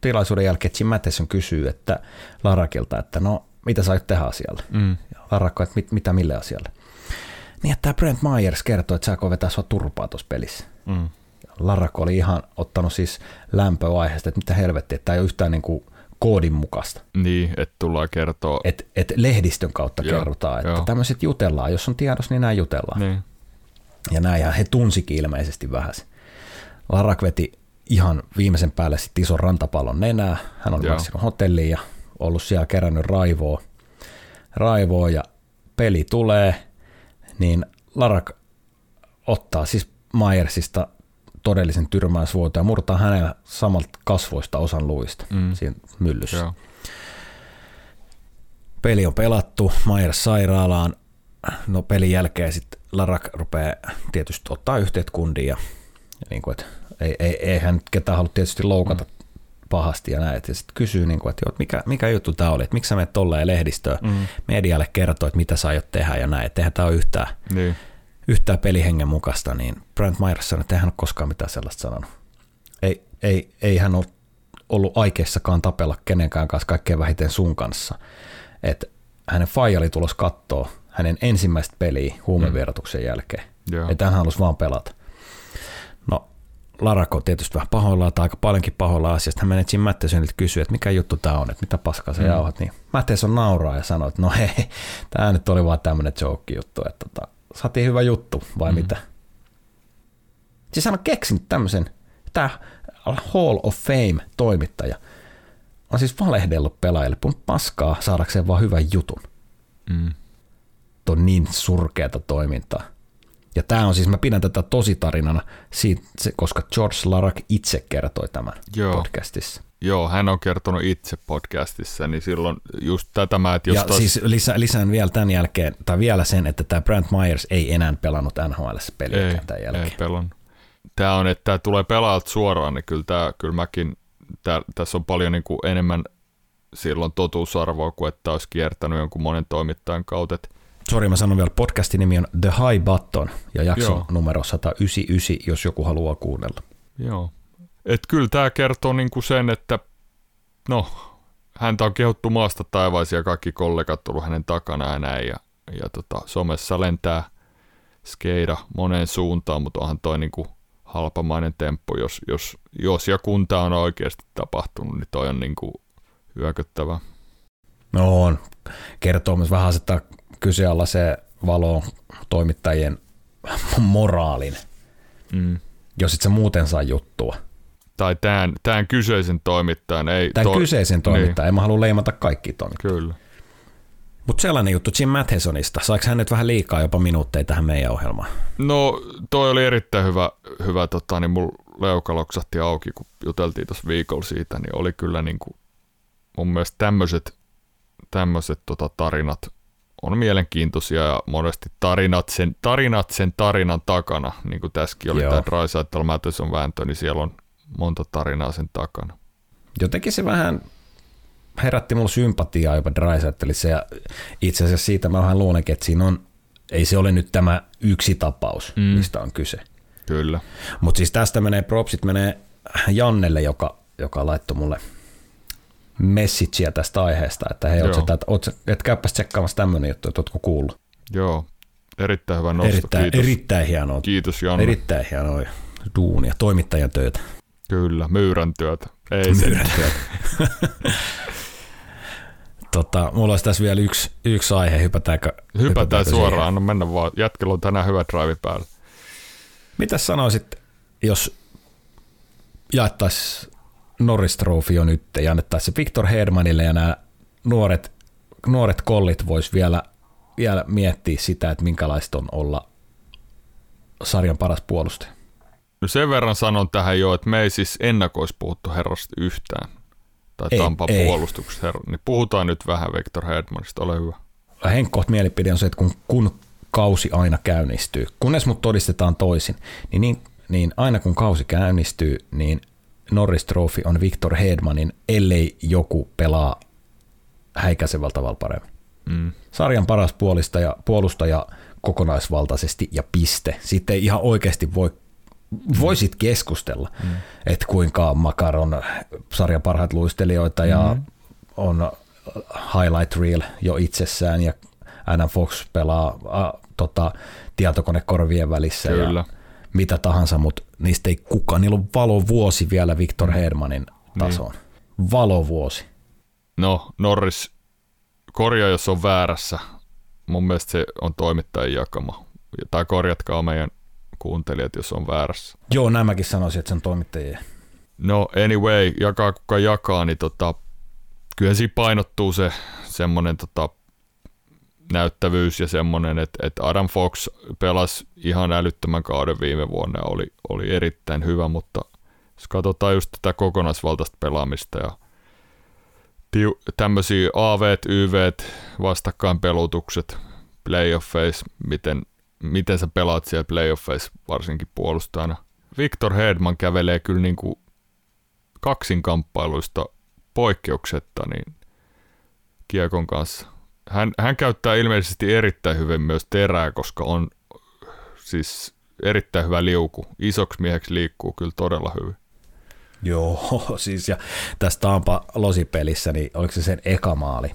tilaisuuden jälkeen Jim Matheson kysyy että Larakelta, että no mitä sä oot tehdä asialle? Mm. Laraque, että mitä mille asialle? Niin, että Brent Myers kertoo, että saako vetää sua turpaa tuossa pelissä. Mm. Laraque oli ihan ottanut siis lämpöä aiheesta, että mitä helvettiä, että tämä ei ole yhtään niin kuin koodin mukaista. Niin, että tullaan kertoa. Että lehdistön kautta joo, kerrotaan, että tämmöiset jutellaan. Jos on tiedossa, niin nämä jutellaan. Niin. Ja näinhän he tunsikin ilmeisesti vähän. Laraque veti ihan viimeisen päälle sitten ison rantapallon nenää. Hän oli maksinut hotelliin ja ollut siellä kerännyt raivoa ja peli tulee, niin Laraque ottaa siis Myersista todellisen tyrmäysvoiton ja murtaa hänellä samalta kasvoista osan luista siinä myllyssä. Joo. Peli on pelattu, Myers sairaalaan, no pelin jälkeen sitten Laraque rupeaa tietysti ottaa yhteyttä kundiin ja niin kuin, että eihän nyt ketään halua tietysti loukata pahasti ja näin. Ja sitten kysyy, niin kuin, että mikä juttu tämä oli, että miksi sä menet tolleen lehdistöön medialle kertoo, että mitä sä aiot tehdä ja näin, että eihän tämä ole yhtään pelihengen mukaista, niin Brent Myers sanoi, että eihän ole koskaan mitään sellaista sanonut. Ei hän ole ollut aikeissakaan tapella kenenkään kanssa, kaikkein vähiten sun kanssa. Et hänen faija oli tulos kattoo hänen ensimmäistä peliä huumevierotuksen jälkeen, että hän halusi vaan pelata. No Laraque on tietysti vähän pahoillaan tai aika paljonkin pahoilla asiasta. Hän menee Jim Mathesonilta kysyä, että mikä juttu tämä on, että mitä paskaa sä jauhat. Niin Matheson nauraa ja sanoo, että no hei, tämä nyt oli vaan tämmöinen joke-juttu, että saatiin hyvä juttu, vai mitä? Siis hän on keksinyt tämmöisen, tämä Hall of Fame-toimittaja on siis valehdellut pelaajille, kun paskaa saadakseen vaan hyvän jutun. Mm. Tuo on niin surkeata toimintaa. Ja tämä on siis, mä pidän tätä tositarinana, koska George Laraque itse kertoi tämän podcastissa. Joo, hän on kertonut itse podcastissa, niin silloin just tätä mä... Ja siis lisään vielä tämän jälkeen, tai vielä sen, että tämä Brent Myers ei enää pelannut NHL-peliä tämän jälkeen. Ei pelannut. Tämä on, että tämä tulee pelaajalta suoraan, niin tässä on paljon niin kuin enemmän silloin totuusarvoa kuin että olisi kiertänyt jonkun monen toimittajan kautta. Sori, mä sanon vielä, podcastin nimi on The High Button ja jakson numero 199, jos joku haluaa kuunnella. Joo. Että kyllä tämä kertoo niinku sen, että no, häntä on kehuttu maasta taivaisia, kaikki kollegat ollut hänen takana ja näin, ja somessa lentää skeida moneen suuntaan, mutta onhan toi niinku halpamainen temppu, jos ja kun tämä on oikeasti tapahtunut, niin toi on niinku hyökyttävä. No on. Kertoo myös vähän sitä kyseellä se valo toimittajien moraalin, jos et sä muuten saa juttua. Tai tämän kyseisen toimittajan. Ei, en mä halua leimata kaikkia toimittajia. Kyllä. Mutta sellainen juttu Jim Mathesonista, saiko hän nyt vähän liikaa jopa minuutteja tähän meidän ohjelmaan? No toi oli erittäin hyvä niin mun leuka loksahti auki, kun juteltiin tuossa viikolla siitä, niin oli kyllä niinku, mun mielestä tämmöiset tarinat on mielenkiintoisia ja monesti tarinat sen tarinan takana, niin kuin tässäkin oli tämä Draisaitl Matheson vääntö, niin siellä on monta tarinaa sen takana. Jotenkin se vähän herätti mulla sympatiaa jopa Draisaitlissa ja itse asiassa siitä mä vähän luulenkin, että siinä on, ei se ole nyt tämä yksi tapaus, mistä on kyse. Kyllä. Mutta siis tästä propsit menee Jannelle, joka laittoi mulle messageja tästä aiheesta, että hei, et käypäs tsekkaamassa tämmöinen juttu, että ootko kuullut. Joo, erittäin hyvä nosto. Erittäin hienoa. Kiitos Janne. Erittäin hienoa duunia, toimittajan töitä. Kyllä, myyrän työtä. Ei myyrän työtä. Mulla olisi tässä vielä yksi aihe, hypätään suoraan, anna mennä vaan. Jätkellä on tänään hyvä drive päällä. Mitä sanoisit, jos jaettaisiin Norris Trophy on nyt ja annettaisiin se Victor Hedmanille ja nämä nuoret kollit vois vielä miettiä sitä, että minkälaista on olla sarjan paras puolustaja. No sen verran sanon tähän jo, että me ei siis ennakoisi puhuttu herrasta yhtään tai Tampan puolustuksesta herran, niin puhutaan nyt vähän Victor Hedmanista, ole hyvä. Henkkoht mielipide on se, että kun kausi aina käynnistyy, kunnes mut todistetaan toisin, niin aina kun kausi käynnistyy, niin Norris Trophy on Victor Hedmanin, ellei joku pelaa häikäisevällä tavalla paremmin. Sarjan paras puolustaja kokonaisvaltaisesti ja piste. Sitten ei ihan oikeasti voi voisit keskustella, että kuinka Makaron sarjan parhaat luistelijoita ja on highlight reel jo itsessään ja Adam Fox pelaa tietokone korvien välissä. Kyllä. Ja mitä tahansa, mutta niistä ei kukaan. Niillä on valovuosi vielä Victor Hedmanin tasoon. Niin. Valovuosi. No, Norris korjaa, jos on väärässä. Mun mielestä se on toimittajien jakama. Tai korjatkaa meidän kuuntelijat, jos on väärässä. Joo, näin mäkin sanoisin, että se on toimittajien. No anyway, jakaa kuka jakaa, niin kyllä siinä painottuu se semmoinen näyttävyys ja semmoinen, että Adam Fox pelasi ihan älyttömän kauden viime vuonna ja oli erittäin hyvä, mutta jos katsotaan just tätä kokonaisvaltaista pelaamista ja tämmöisiä AVt, YVt, vastakkainpelutukset, playoffeissa, miten sä pelaat siellä playoffeissa varsinkin puolustajana. Victor Hedman kävelee kyllä niin kuin kaksinkamppailuista poikkeuksetta niin kiekon kanssa. Hän käyttää ilmeisesti erittäin hyvin myös terää, koska on siis erittäin hyvä liuku. Isoksi mieheksi liikkuu kyllä todella hyvin. Joo, siis ja tässä Tampa Losi-pelissä, niin oliko se sen eka maali,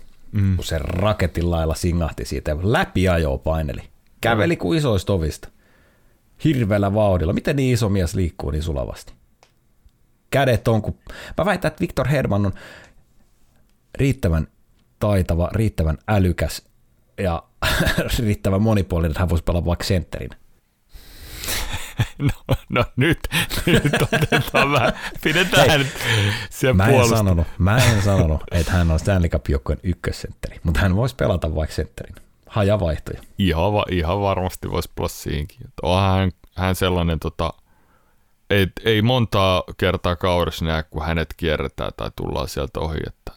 kun se raketin lailla singahti siitä ja läpiajoa paineli. Käveli kuin isoista ovista. Hirveällä vauhdilla. Miten niin iso mies liikkuu niin sulavasti? Kädet on, kun mä väitän, että Victor Hedman on riittävän taitava, riittävän älykäs ja riittävän monipuolinen, että hän voisi pelaa vaikka sentterin. No nyt otetaan vähän, pidetään siellä puolustella. Mä en sanonut, että hän on Stanley Cup-joukkueen ykkössentteri, mutta hän voisi pelata vaikka sentterin. Hajavaihtoja. Ihan varmasti voisi pelata siinkin. Onhan hän sellainen, ei montaa kertaa kaudessa näe, kun hänet kierretään tai tullaan sieltä ohi, että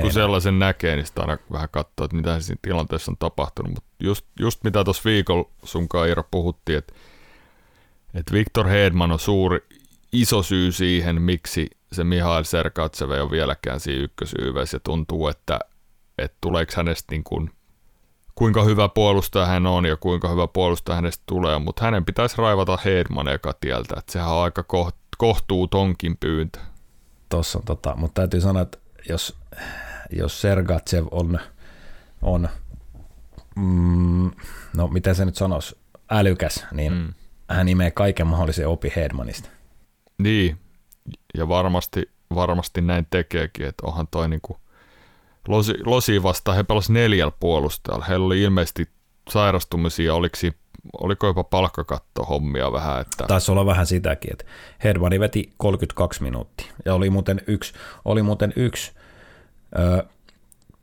kun sellaisen näkee, niin sitä aina vähän katsoo, että mitä siinä tilanteessa on tapahtunut. Mutta just mitä tuossa viikolla sunkaan, Iiro, puhuttiin, että Victor Hedman on iso syy siihen, miksi se Mihail Sergatsev ei ole vieläkään siinä ykkösyyvässä. Ja tuntuu, että tuleeko hänestä niin kuin, kuinka hyvä puolustaja hän on ja kuinka hyvä puolustaja hänestä tulee. Mutta hänen pitäisi raivata Hedman eka tieltä, että sehän on aika kohtuutonkin pyyntö. Tossa on mutta täytyy sanoa, että jos Sergatsev on no mitä se nyt sanoisi, älykäs, niin hän imee kaiken mahdollisen opi Hedmanista. Niin, ja varmasti näin tekeekin, että onhan toi niinku Losi vastaan, he pelasi 4 puolustajalla, heillä oli ilmeisesti sairastumisia, oliko jopa palkkakattohommia vähän? Että taisi olla vähän sitäkin, että Hedman veti 32 minuuttia ja oli muuten yksi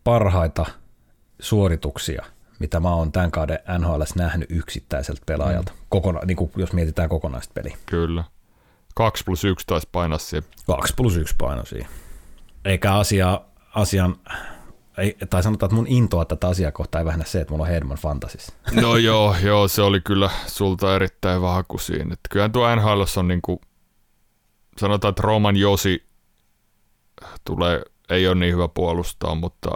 parhaita suorituksia, mitä mä oon tämän kauden NHL:ssä nähnyt yksittäiseltä pelaajalta, niin kuin jos mietitään kokonaista peliä. Kyllä. 2+1 taisi painaa siihen. 2+1 painoi siihen. Eikä asian... Tai sanotaan, että mun intoa tätä asiaa kohtaa ei vähennä se, että mulla on Hedman fantasissa. No joo, se oli kyllä sulta erittäin vahaku siinä. Kyllähän tuo NHL:ssä on niin kuin, sanotaan, että Roman Josi ei ole niin hyvä puolustaa, mutta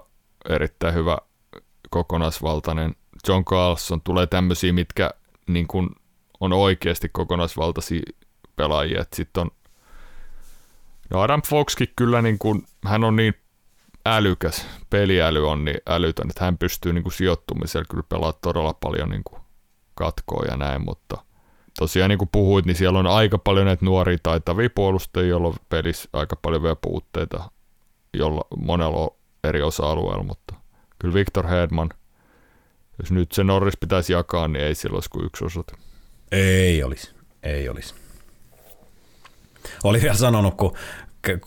erittäin hyvä kokonaisvaltainen. John Karlsson tulee tämmöisiä, mitkä niin kuin on oikeasti kokonaisvaltaisia pelaajia. Sitten on Adam Foxkin kyllä, niin kuin, hän on niin älykäs, peliäly on niin älytön, että hän pystyy niin kuin sijoittumisella kyllä pelaamaan todella paljon niin kuin katkoa ja näin, mutta tosiaan niin kuin puhuit, niin siellä on aika paljon näitä nuoria taitavia puolustajia, joilla on pelissä aika paljon vielä puutteita, jolla monella on eri osa-alueella, mutta kyllä Victor Hedman, jos nyt se Norris pitäisi jakaa, niin ei sillä olisi kuin yksi osat. Ei olisi. Oli vielä sanonut, kun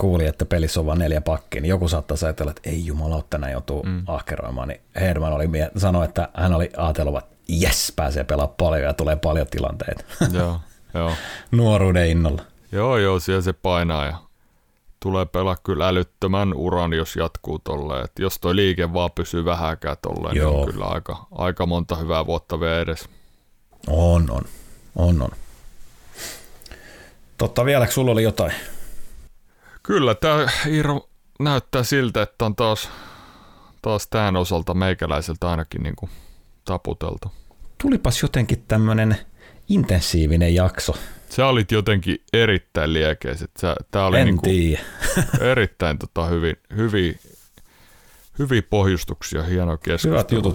kuuli, että pelissä on vain 4 pakkia, niin joku saattaisi ajatella, että ei jumala, tänään joutuu ahkeroimaan, niin Hedman sanoi, että hän oli ajatellut, että jes, pääsee pelaamaan paljon ja tulee paljon tilanteita. Joo. Nuoruuden innolla. Joo, siellä se painaa ja tulee pelaa kyllä älyttömän uran, jos jatkuu tolleen. Et jos toi liike vaan pysyy vähäkään tolleen, niin on kyllä aika monta hyvää vuotta vielä edes. On. Totta, vieläkö sulla oli jotain? Kyllä, tämä Iiro näyttää siltä, että on taas tämän osalta meikäläiseltä ainakin niin kuin taputeltu. Tulipas jotenkin tämmöinen intensiivinen jakso. Sä olit jotenkin erittäin liekeiset. Tää oli niinku erittäin hyviä pohjustuksia, hieno keskustelu.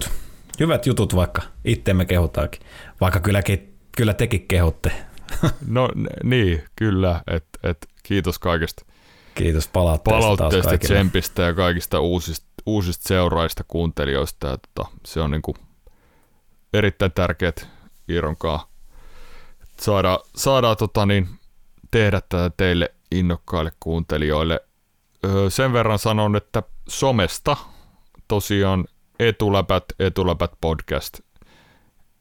Hyvät jutut, vaikka itseämme kehutaankin. Vaikka kyllä tekin kehotte. No niin, kyllä. Kiitos kaikesta. Kiitos palautteesta, tsempistä ja kaikista uusista seuraajista, kuuntelijoista. Ja se on niinku erittäin tärkeät Iironkaan saada tehdä tätä teille innokkaille kuuntelijoille. Sen verran sanon, että somesta tosiaan Etuläpät podcast,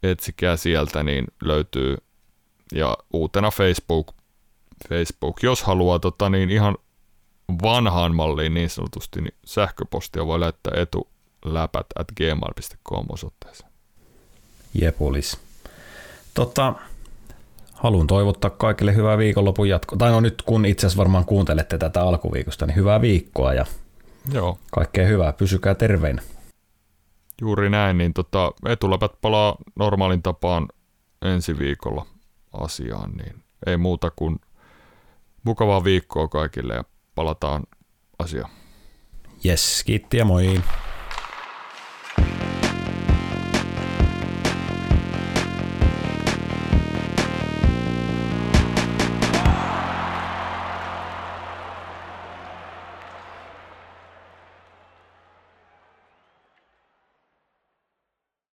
etsikää sieltä, niin löytyy, ja uutena Facebook. Jos haluaa ihan vanhaan malliin niin sanotusti, niin sähköpostia voi lähettää etuläpät@gmail.com osoitteeseen. Jep, olisi. Haluan toivottaa kaikille hyvää viikonlopun jatkoa. Tai no nyt, kun itse asiassa varmaan kuuntelette tätä alkuviikosta, niin hyvää viikkoa ja joo. Kaikkea hyvää. Pysykää terveinä. Juuri näin, niin Etuläpät palaa normaalin tapaan ensi viikolla asiaan, niin ei muuta kuin mukavaa viikkoa kaikille ja palataan asiaan. Jes, kiitti ja moi!